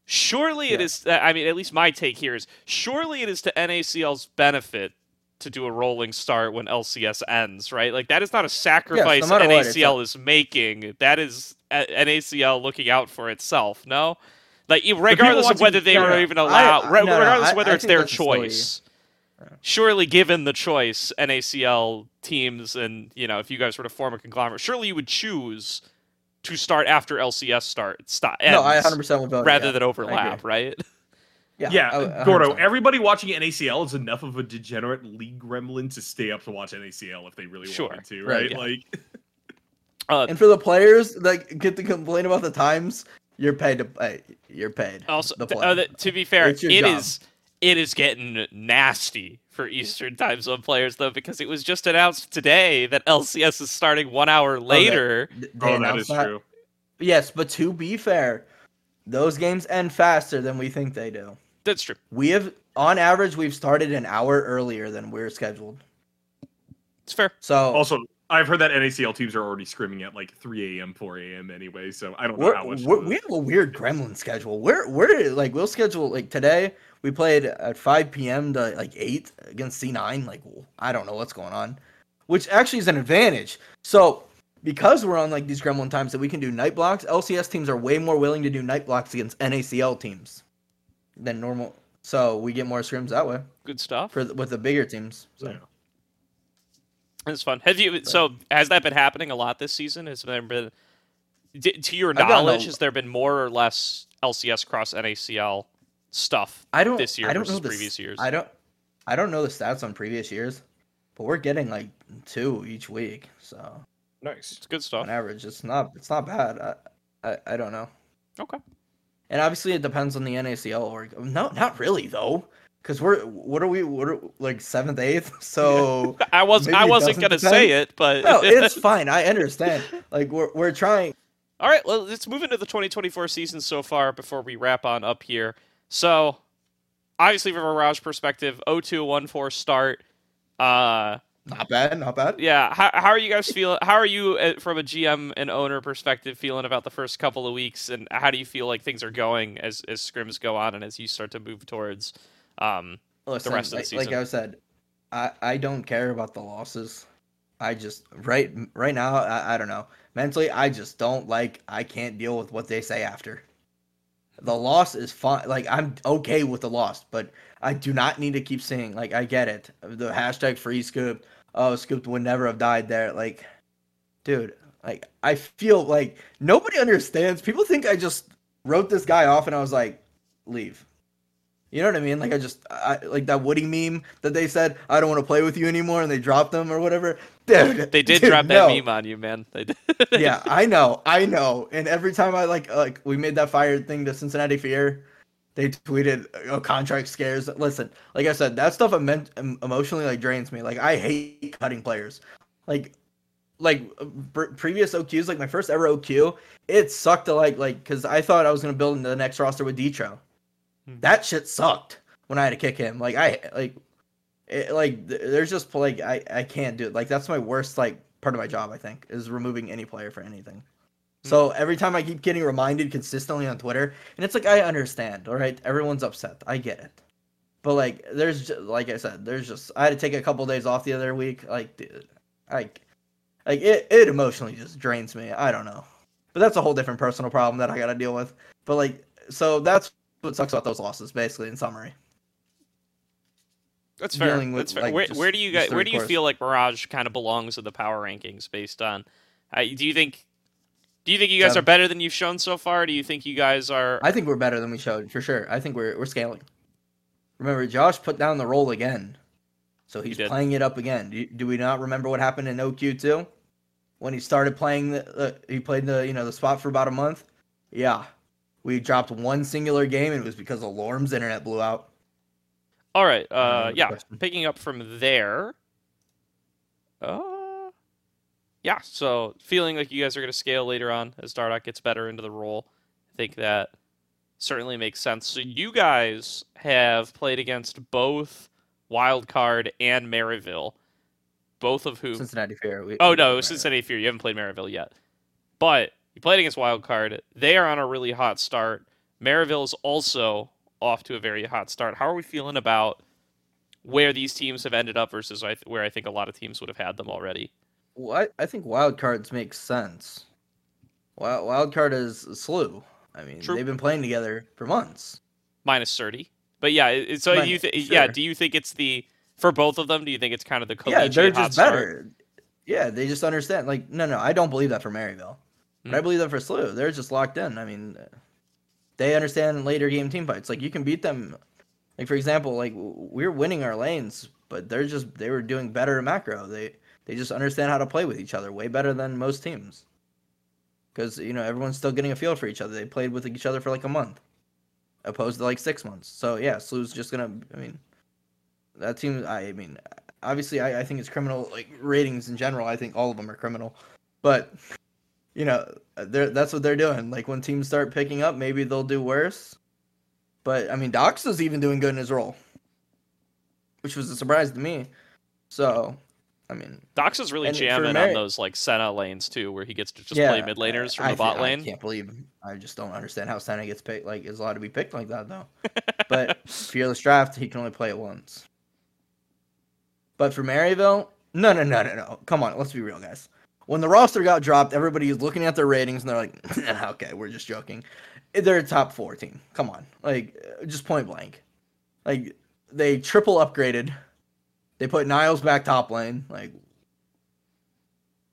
surely yeah. it is. I mean, at least my take here is surely it is to N A C L's benefit to do a rolling start when L C S ends, right? Like that is not a sacrifice yes, no N A C L what, is making. That is N A C L looking out for itself. No. Like regardless of whether they were even allowed, regardless of whether it's their choice, surely given the choice, N A C L teams and you know if you guys were to form a conglomerate, surely you would choose to start after L C S start. Stop. No, I one hundred percent would vote rather than overlap, right? Yeah, yeah Gordo, everybody watching N A C L is enough of a degenerate league gremlin to stay up to watch N A C L if they really wanted to, right? Like, and for the players that get to complain about the times. You're paid to play. You're paid. Also, to, uh, to be fair, it job. is it is getting nasty for Eastern time zone players though, because it was just announced today that L C S is starting one hour later. Oh, that, oh, that is that. true. Yes, but to be fair, those games end faster than we think they do. That's true. We have, on average, we've started an hour earlier than we're scheduled. It's fair. So also. I've heard that N A C L teams are already screaming at like three a.m., four a.m. anyway, so I don't know we're, how much. We have a weird gremlin schedule. We're, we're like, we'll schedule, like, today we played at five p.m. to like eight against C nine. Like, I don't know what's going on, which actually is an advantage. So, because we're on like these gremlin times that we can do night blocks, L C S teams are way more willing to do night blocks against N A C L teams than normal. So, we get more scrims that way. Good stuff. For, with the bigger teams. So. Yeah. It's fun. Have you? So has that been happening a lot this season? Has there been, to your knowledge, has there been more or less L C S cross N A C L stuff I don't, this year I don't versus know the, previous years? I don't, I don't know the stats on previous years, but we're getting like two each week. So nice, it's good stuff. On average, it's not, it's not bad. I, I, I don't know. Okay. And obviously, it depends on the N A C L org. No, not really though. Cause we're what are we what are, like seventh eighth so I was I wasn't gonna depend. say it but no it's fine I understand like we're we're trying. All right, well let's move into the twenty twenty-four season so far before we wrap on up here. So obviously from a Mirage perspective, oh two, one four start. Uh, not bad, not bad. Yeah, how how are you guys feeling? How are you from a G M and owner perspective feeling about the first couple of weeks, and how do you feel like things are going as as scrims go on and as you start to move towards? Um, Listen, the rest of the season. Like I said, I, I don't care about the losses. I just right right now I, I don't know mentally I just don't like I can't deal with what they say after. The loss is fine. Like I'm okay with the loss, but I do not need to keep saying like I get it. The hashtag free scoop. oh, Scooped would never have died there. Like, dude, like, I feel like nobody understands. People think I just wrote this guy off and I was like, leave. You know what I mean? Like, I just, I, like that Woody meme that they said, I don't want to play with you anymore, and they dropped them or whatever. Dude, they did dude, drop no. that meme on you, man. They did. Yeah, I know. I know. And every time I, like, like we made that fire thing to Cincinnati Fear, they tweeted, oh, contract scares. Listen, like I said, that stuff emotionally, like, drains me. Like, I hate cutting players. Like, like previous O Qs, like my first ever O Q, it sucked to, like, like because I thought I was going to build into the next roster with Detro. That shit sucked when I had to kick him. Like, I, like, it, like, there's just, like, I, I can't do it. Like, that's my worst, like, part of my job, I think, is removing any player for anything. Mm-hmm. So every time I keep getting reminded consistently on Twitter, and it's like, I understand, all right? Everyone's upset. I get it. But, like, there's, like I said, there's just, I had to take a couple days off the other week. Like, dude, I, like, it, it emotionally just drains me. I don't know. But that's a whole different personal problem that I got to deal with. But, like, so that's what sucks about those losses, basically, in summary. That's fair. With, That's fair. Like, where, just, where do you guys, where do you course. feel like Mirage kind of belongs in the power rankings based on? Uh, do you think? Do you think you guys Seven. are better than you've shown so far? Do you think you guys are? I think we're better than we showed for sure. I think we're we're scaling. Remember, Josh put down the roll again, so he's he playing it up again. Do, do we not remember what happened in O Q two when he started playing the uh, he played the you know the spot for about a month? Yeah. We dropped one singular game, and it was because Alorum's internet blew out. All right, uh, yeah, question. Picking up from there. Uh, yeah, so feeling like you guys are going to scale later on as Dardoch gets better into the role. I think that certainly makes sense. So you guys have played against both Wildcard and Maryville, both of whom... Cincinnati Fear. We, oh, we no, Cincinnati Fear. You haven't played Maryville yet. But... you played against Wildcard. They are on a really hot start. Maryville's also off to a very hot start. How are we feeling about where these teams have ended up versus where I think a lot of teams would have had them already? Well, I, I think Wildcards makes sense. Wild, Wildcard is a slew. I mean, True. They've been playing together for months. Minus thirty. But yeah, it, so Minus, you th- sure. yeah, do you think it's the, for both of them, do you think it's kind of the collegiate hot start? Yeah, they're just better. Start? Yeah, they just understand. Like, no, no, I don't believe that for Maryville. But I believe that for Slew, they're just locked in. I mean, they understand later game team fights. Like, you can beat them. Like, for example, like, we're winning our lanes, but they're just, they were doing better in macro. They they just understand how to play with each other way better than most teams. Because, you know, everyone's still getting a feel for each other. They played with each other for, like, a month. Opposed to, like, six months. So, yeah, Slew's just going to, I mean, that team, I mean, obviously, I, I think it's criminal, like, ratings in general. I think all of them are criminal. But... you know, that's what they're doing. Like, when teams start picking up, maybe they'll do worse. But, I mean, Dox is even doing good in his role, which was a surprise to me. So, I mean... Dox is really jamming Mary- on those, like, Senna lanes, too, where he gets to just yeah, play mid-laners from I, the bot I, lane. I can't believe... I just don't understand how Senna gets picked, like, is allowed to be picked like that, though. But Fearless Draft, he can only play it once. But for Maryville... No, no, no, no, no. Come on, let's be real, guys. When the roster got dropped, everybody's looking at their ratings, and they're like, nah, okay, we're just joking. They're a top four team. Come on. Like, just point blank. Like, they triple upgraded. They put Niles back top lane. Like,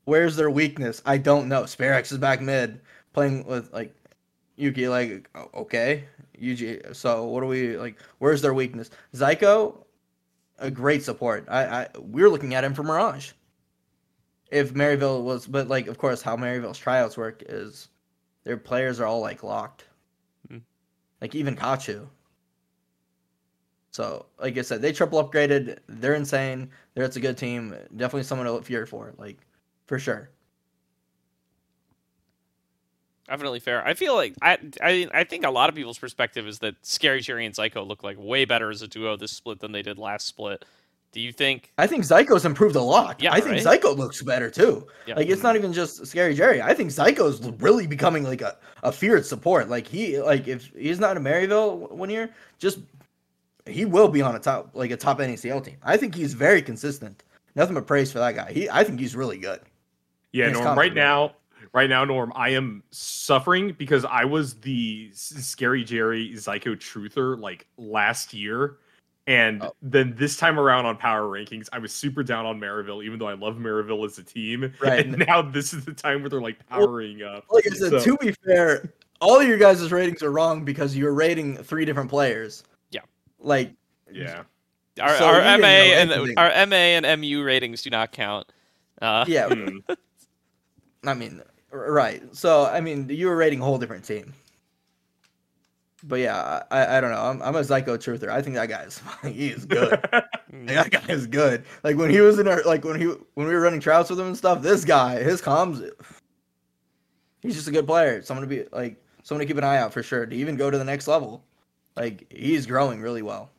where's their weakness? I don't know. Sparex is back mid, playing with, like, Yuki. Like, okay. U G. So, what do we, like, where's their weakness? Zyko, a great support. I, I We're looking at him for Mirage. If Maryville was, but like, of course, how Maryville's tryouts work is their players are all like locked. Mm. Like, even Kachu. So, like I said, they triple upgraded. They're insane. They're, it's a good team. Definitely someone to look forward for, like, for sure. Definitely fair. I feel like, I, I, I think a lot of people's perspective is that Scary Jerry and Zyko look like way better as a duo this split than they did last split. Do you think... I think Zyko's improved a lot. Yeah, I think right? Zyko looks better, too. Yeah. Like, it's not even just Scary Jerry. I think Zyko's really becoming, like, a, a feared support. Like, he, like, if he's not in Maryville one year, just... he will be on a top, like, a top N A C L team. I think he's very consistent. Nothing but praise for that guy. He, I think he's really good. Yeah, Norm, right now, right now, Norm, I am suffering because I was the Scary Jerry Zyko truther, like, last year. And oh. then this time around on power rankings, I was super down on Maryville, even though I love Maryville as a team. Right. And now this is the time where they're like powering well, up. Like I said, so. To be fair, all of your guys' ratings are wrong because you're rating three different players. Yeah. Like. Yeah. Our, so our M A and our M A and M U ratings do not count. Uh. Yeah. I mean, right. So I mean, you were rating a whole different team. But yeah, I, I don't know. I'm I'm a Zyko truther. I think that guy is he is good. Like, that guy is good. Like when he was in our like when he when we were running trials with him and stuff. This guy, his comms, he's just a good player. Someone to be like someone to keep an eye out for sure. To even go to the next level, like he's growing really well.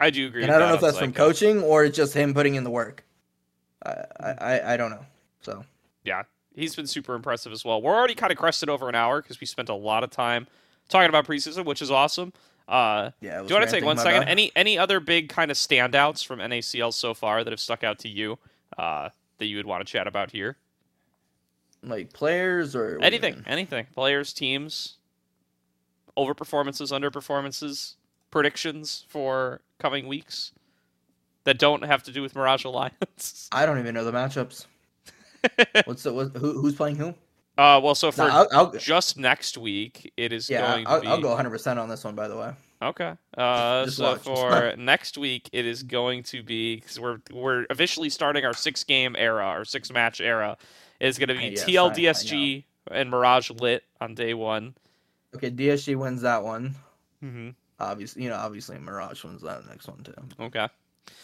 I do agree. And I don't know if that's like from coaching or it's just him putting in the work. I I I don't know. So yeah, he's been super impressive as well. We're already kind of crested over an hour because we spent a lot of time talking about preseason, which is awesome. Uh, yeah, do you want to take one second? Bad. Any any other big kind of standouts from N A C L so far that have stuck out to you uh, that you would want to chat about here? Like players or anything, anything. Players, teams, overperformances, underperformances, predictions for coming weeks that don't have to do with Mirage Alliance. I don't even know the matchups. What's the what, who, who's playing who? Uh, well, so for no, I'll, I'll, just next week, it is yeah, going I'll, to be... Yeah, I'll go one hundred percent on this one, by the way. Okay. Uh, just so watch. For next week, it is going to be... Because we're, we're officially starting our six-game era, our six-match era. It's going to be yes, T L D S G I, I and Mirage Lit on day one. Okay, D S G wins that one. Mm-hmm. Obviously, you know, obviously Mirage wins that next one, too. Okay.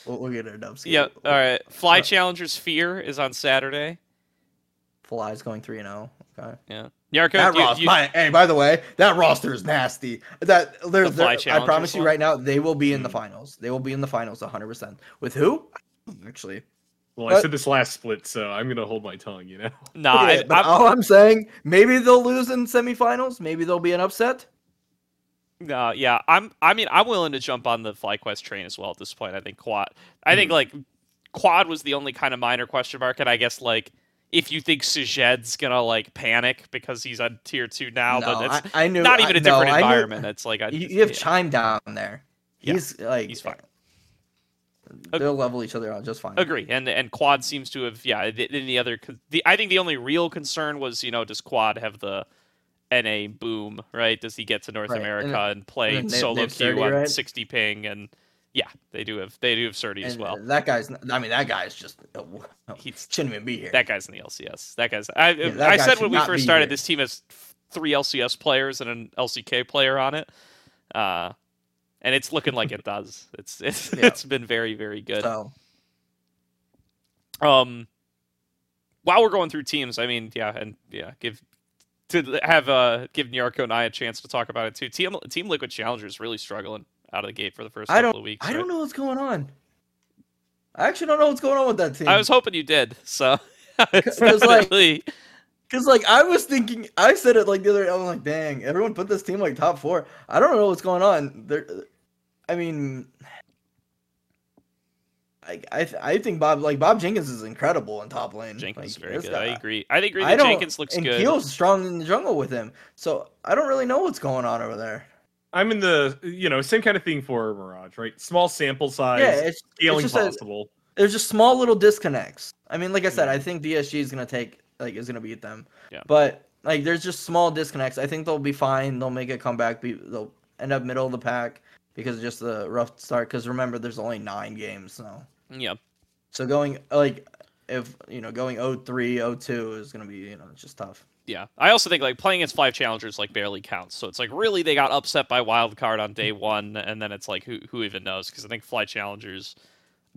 We'll, we'll get it up. So yeah, we'll, all right. Fly uh, Challengers Fear is on Saturday. Fly's going three and oh. Okay. Yeah. Nyarko, that you, roster, you, by, hey, by the way, that roster is nasty. That they're, the they're, I promise you one? Right now, they will be in the finals. They will be in the finals one hundred percent. With who? Actually. Well, but, I said this last split, so I'm going to hold my tongue, you know? Nah. I, it, I'm, all I'm saying, maybe they'll lose in semifinals. Maybe there'll be an upset. No, uh, yeah. I'm, I mean, I'm willing to jump on the FlyQuest train as well at this point. I think Quad, I mm. think, like, Quad was the only kind of minor question mark, and I guess, like, if you think Sujed's gonna like panic because he's on tier two now, no, but it's I, I knew, not even I, a different no, environment. It's like I, you, you have yeah. Chime down there. He's yeah, like he's fine. They'll Ag- level each other out just fine. Agree. And and Quad seems to have yeah. In the other, the I think the only real concern was you know does Quad have the N A boom right? Does he get to North right. America and, and play and they, solo queue on right? sixty ping and. Yeah, they do have they do have Surdy as well. That guy's, I mean, that guy's just oh, he shouldn't even be here. That guy's in the L C S. That guy's. I, yeah, that I guy said when we first started, here. This team has three L C S players and an L C K player on it, uh, and it's looking like it does. It's it's yeah. it's been very very good. So. Um, while we're going through teams, I mean, yeah, and yeah, give to have uh give Nyarko and I a chance to talk about it too. Team Team Liquid Challengers really struggling out of the gate for the first couple of weeks. I right? don't know what's going on. I actually don't know what's going on with that team. I was hoping you did, so. Because, definitely... like, like, I was thinking, I said it, like, the other day, I'm like, dang, everyone put this team, like, top four. I don't know what's going on. They're, I mean, I, I I think Bob, like, Bob Jenkins is incredible in top lane. Jenkins is like, very good. Guy, I agree. I agree that I Jenkins looks and good. And Keel's strong in the jungle with him, so I don't really know what's going on over there. I'm in the, you know, same kind of thing for Mirage, right? Small sample size, yeah, it's, scaling it's possible. A, there's just small little disconnects. I mean, like I said, I think D S G is going to take, like, is going to beat them. Yeah. But, like, there's just small disconnects. I think they'll be fine. They'll make a comeback. Be, they'll end up middle of the pack because of just the rough start. Because remember, there's only nine games, so. Yeah. So going, like, if, you know, going oh three, oh two is going to be, you know, just tough. Yeah, I also think like playing against five challengers like barely counts. So it's like really they got upset by Wildcard on day one, and then it's like who who even knows? Because I think Fly Challengers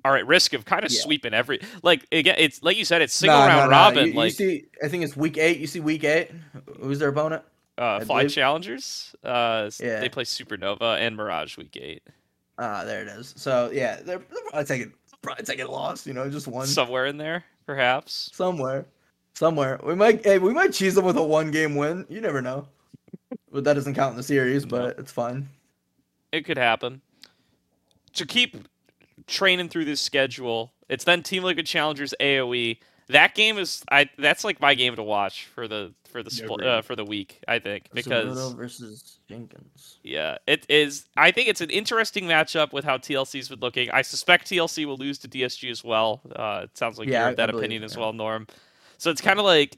are at risk of kind of yeah. sweeping every like again. It's like you said, it's single nah, round nah, robin. Nah. You, like you see, I think it's week eight. You see week eight. Who's their opponent? Uh, Fly believe. Challengers. Uh, yeah. They play Supernova and Mirage week eight. Ah, uh, there it is. So yeah, they're, they're probably taking probably taking a loss. You know, just one somewhere in there, perhaps somewhere. Somewhere we might hey, we might cheese them with a one game win. You never know. But that doesn't count in the series, but it's fine. It could happen. To keep training through this schedule, it's then Team Liquid Challengers A O E. That game is I that's like my game to watch for the for for the spl uh, for the week, I think, because Gordo versus Jenkins. Yeah, it is. I think it's an interesting matchup with how T L C's been looking. I suspect T L C will lose to D S G as well. Uh, it sounds like yeah, you have that I opinion believe, as yeah. well, Norm. So it's kind of like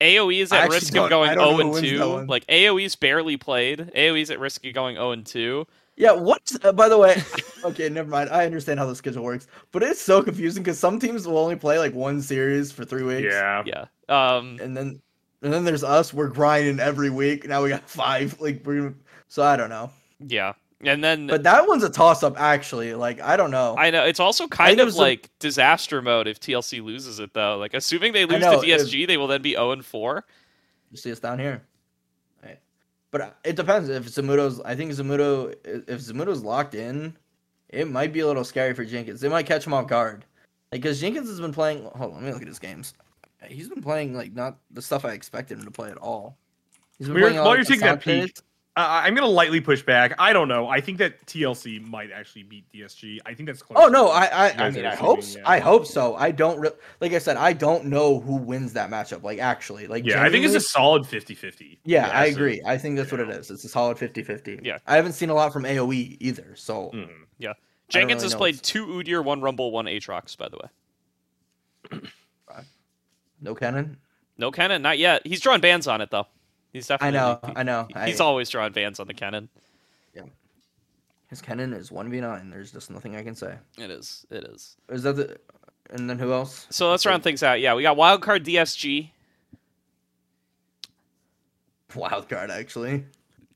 A O E is at risk of going zero and two. Like A O E's barely played. A O E's at risk of going zero and two. Yeah, what? Uh, by the way, okay, never mind. I understand how the schedule works, but it's so confusing because some teams will only play like one series for three weeks. Yeah, yeah. Um, and then, and then there's us. We're grinding every week. Now we got five. Like we're gonna, so I don't know. Yeah, and then but that one's a toss up. Actually, like I don't know. I know it's also kind of like a disaster mode if T L C loses it though. Like assuming they lose know, to D S G, if... they will then be zero and four. You see us down here. But it depends if Zamuto's. I think Zamuto, if Zamuto's locked in, it might be a little scary for Jenkins. They might catch him off guard, like because Jenkins has been playing. Hold on, let me look at his games. He's been playing like not the stuff I expected him to play at all. He's been We're, playing all, while like, you're taking that peek, uh, I'm gonna lightly push back. I don't know. I think that T L C might actually beat D S G. I think that's close. Oh no, I I, I mean I hope yeah. I hope so. I don't re like I said I don't know who wins that matchup. Like actually, like yeah, I think it's a solid fifty fifty. Yeah, yeah I so, agree. I think that's yeah. what it is. It's a solid fifty fifty. Yeah, I haven't seen a lot from A O E either. So mm, yeah, Jenkins really has played two Udyr, one Rumble, one Aatrox. By the way, no cannon. No cannon, not yet. He's drawing bans on it though. He's definitely, I know, he, I know. He's I, always drawing bans on the cannon. Yeah. His cannon is one v nine. There's just nothing I can say. It is. It is. Is that the... And then who else? So let's round things out. Yeah, we got Wildcard D S G. Wildcard, actually.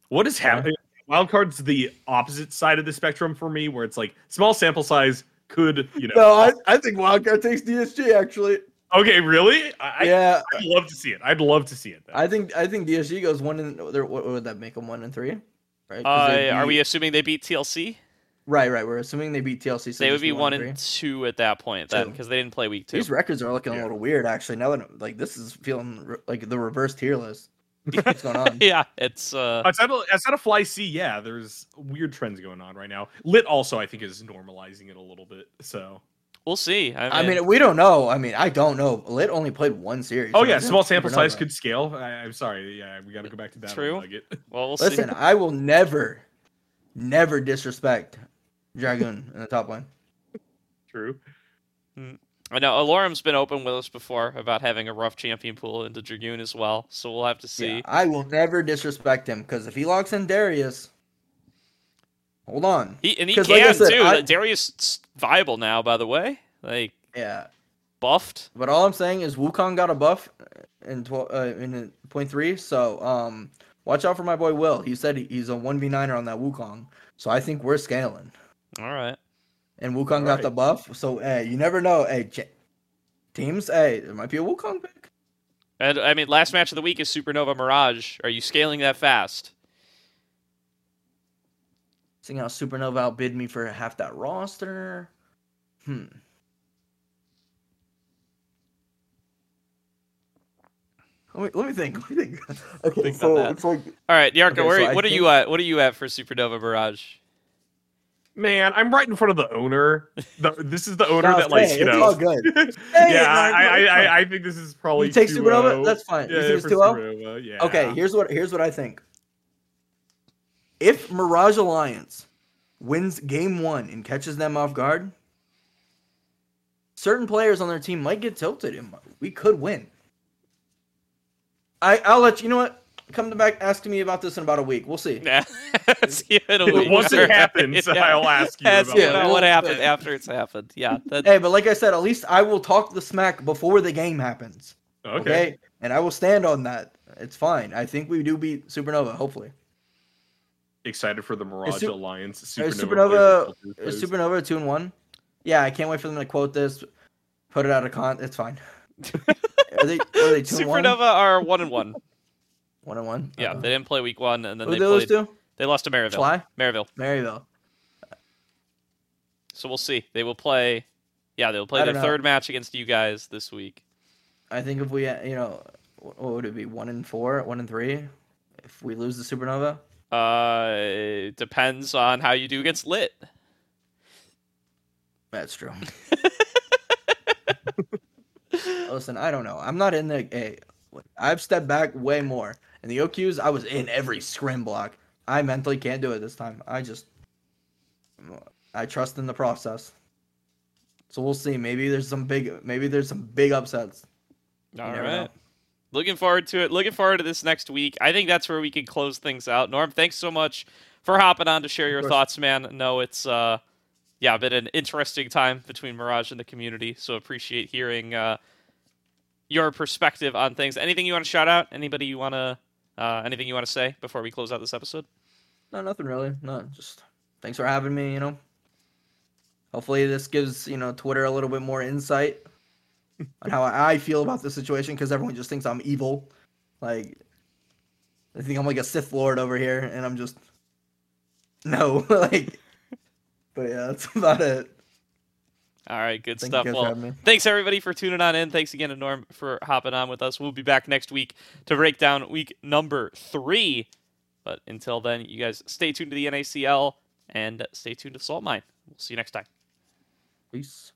What is happening? Wildcard's the opposite side of the spectrum for me, where it's like, small sample size could, you know... No, I, I think Wildcard takes D S G, actually. Okay, really? I, yeah, I'd love to see it. I'd love to see it. Though. I think I think D S G goes one and what would that make them one and three? Right? Uh, beat, are we assuming they beat T L C? Right, right. We're assuming they beat T L C. So they would be one and, and two at that point then, because they didn't play week two. These records are looking yeah. a little weird actually. Now that like this is feeling like the reverse tier list. What's going on? Yeah, it's uh. Outside of, outside of Fly C, yeah, there's weird trends going on right now. Lit also, I think, is normalizing it a little bit. So. We'll see. I mean, I mean, we don't know. I mean, I don't know. Lit only played one series. Oh, yeah. Small sample size could scale. I, I'm sorry. Yeah, we got to go back to that. True. Well, we'll see. Listen, I will never, never disrespect Dragoon in the top lane. True. Mm. I know Alorum's been open with us before about having a rough champion pool into Dragoon as well. So we'll have to see. Yeah, I will never disrespect him because if he locks in Darius... Hold on. He, and he can, like said, too. I, Darius viable now, by the way. Like, yeah, buffed. But all I'm saying is Wukong got a buff in uh, in point three, so um, watch out for my boy Will. He said he's a one v niner on that Wukong, so I think we're scaling. All right. And Wukong all got right. the buff, so hey, you never know. Hey, teams, hey, there might be a Wukong pick. And I mean, last match of the week is Supernova Mirage. Are you scaling that fast? Seeing how Supernova outbid me for half that roster. Hmm. Let me, let me think. Let me think. Okay, think so it's like. All right, Nyarko, okay, where, so what I are think... you at? What are you at for Supernova Mirage? Man, I'm right in front of the owner. The, this is the owner that, like, you know. It's all good. Hey, yeah, I, I, I, I think this is probably. You take Supernova? That's fine. Yeah, you think it's yeah. Okay, here's what here's what I think. If Mirage Alliance wins game one and catches them off guard, certain players on their team might get tilted and we could win. I, I'll let you, you know what? Come back asking me about this in about a week. We'll see. see in a week. Once it happens, yeah. I'll ask you That's about it. What happened after it's happened. Yeah. That's... Hey, but like I said, at least I will talk the smack before the game happens. Okay. okay? And I will stand on that. It's fine. I think we do beat Supernova, hopefully. Excited for the Mirage Alliance. Supernova, is Supernova two and one. Yeah, I can't wait for them to quote this. Put it out of con. It's fine. Are they? Are they two and one? Supernova are one and one. One and one. Yeah, they didn't play week one, and then they played. They lost to Maryville. Fly? Maryville. Maryville. So we'll see. They will play. Yeah, they will play their third match against you guys this week. I think if we, you know, what would it be? One and four, one and three. If we lose the Supernova. Uh, it depends on how you do against Lit. That's true. Listen, I don't know. I'm not in the. Hey, Like, I've stepped back way more. In the O Qs, I was in every scrim block. I mentally can't do it this time. I just... I trust in the process. So we'll see. Maybe there's some big... Maybe there's some big upsets. All right. Know. Looking forward to it. Looking forward to this next week. I think that's where we can close things out. Norm, thanks so much for hopping on to share your thoughts, man. No, it's... uh. Yeah, been an interesting time between Mirage and the community, so appreciate hearing uh, your perspective on things. Anything you want to shout out? Anybody you want to, uh, anything you want to say before we close out this episode? No, nothing really. No, just thanks for having me. You know, hopefully this gives you know Twitter a little bit more insight on how I feel about the situation, because everyone just thinks I'm evil. Like, they think I'm like a Sith Lord over here, and I'm just no like. But yeah, that's about it. All right, good Thank stuff. Well, thanks everybody for tuning on in. Thanks again to Norm for hopping on with us. We'll be back next week to break down week number three. But until then, you guys stay tuned to the N A C L and stay tuned to Salt Mine. We'll see you next time. Peace.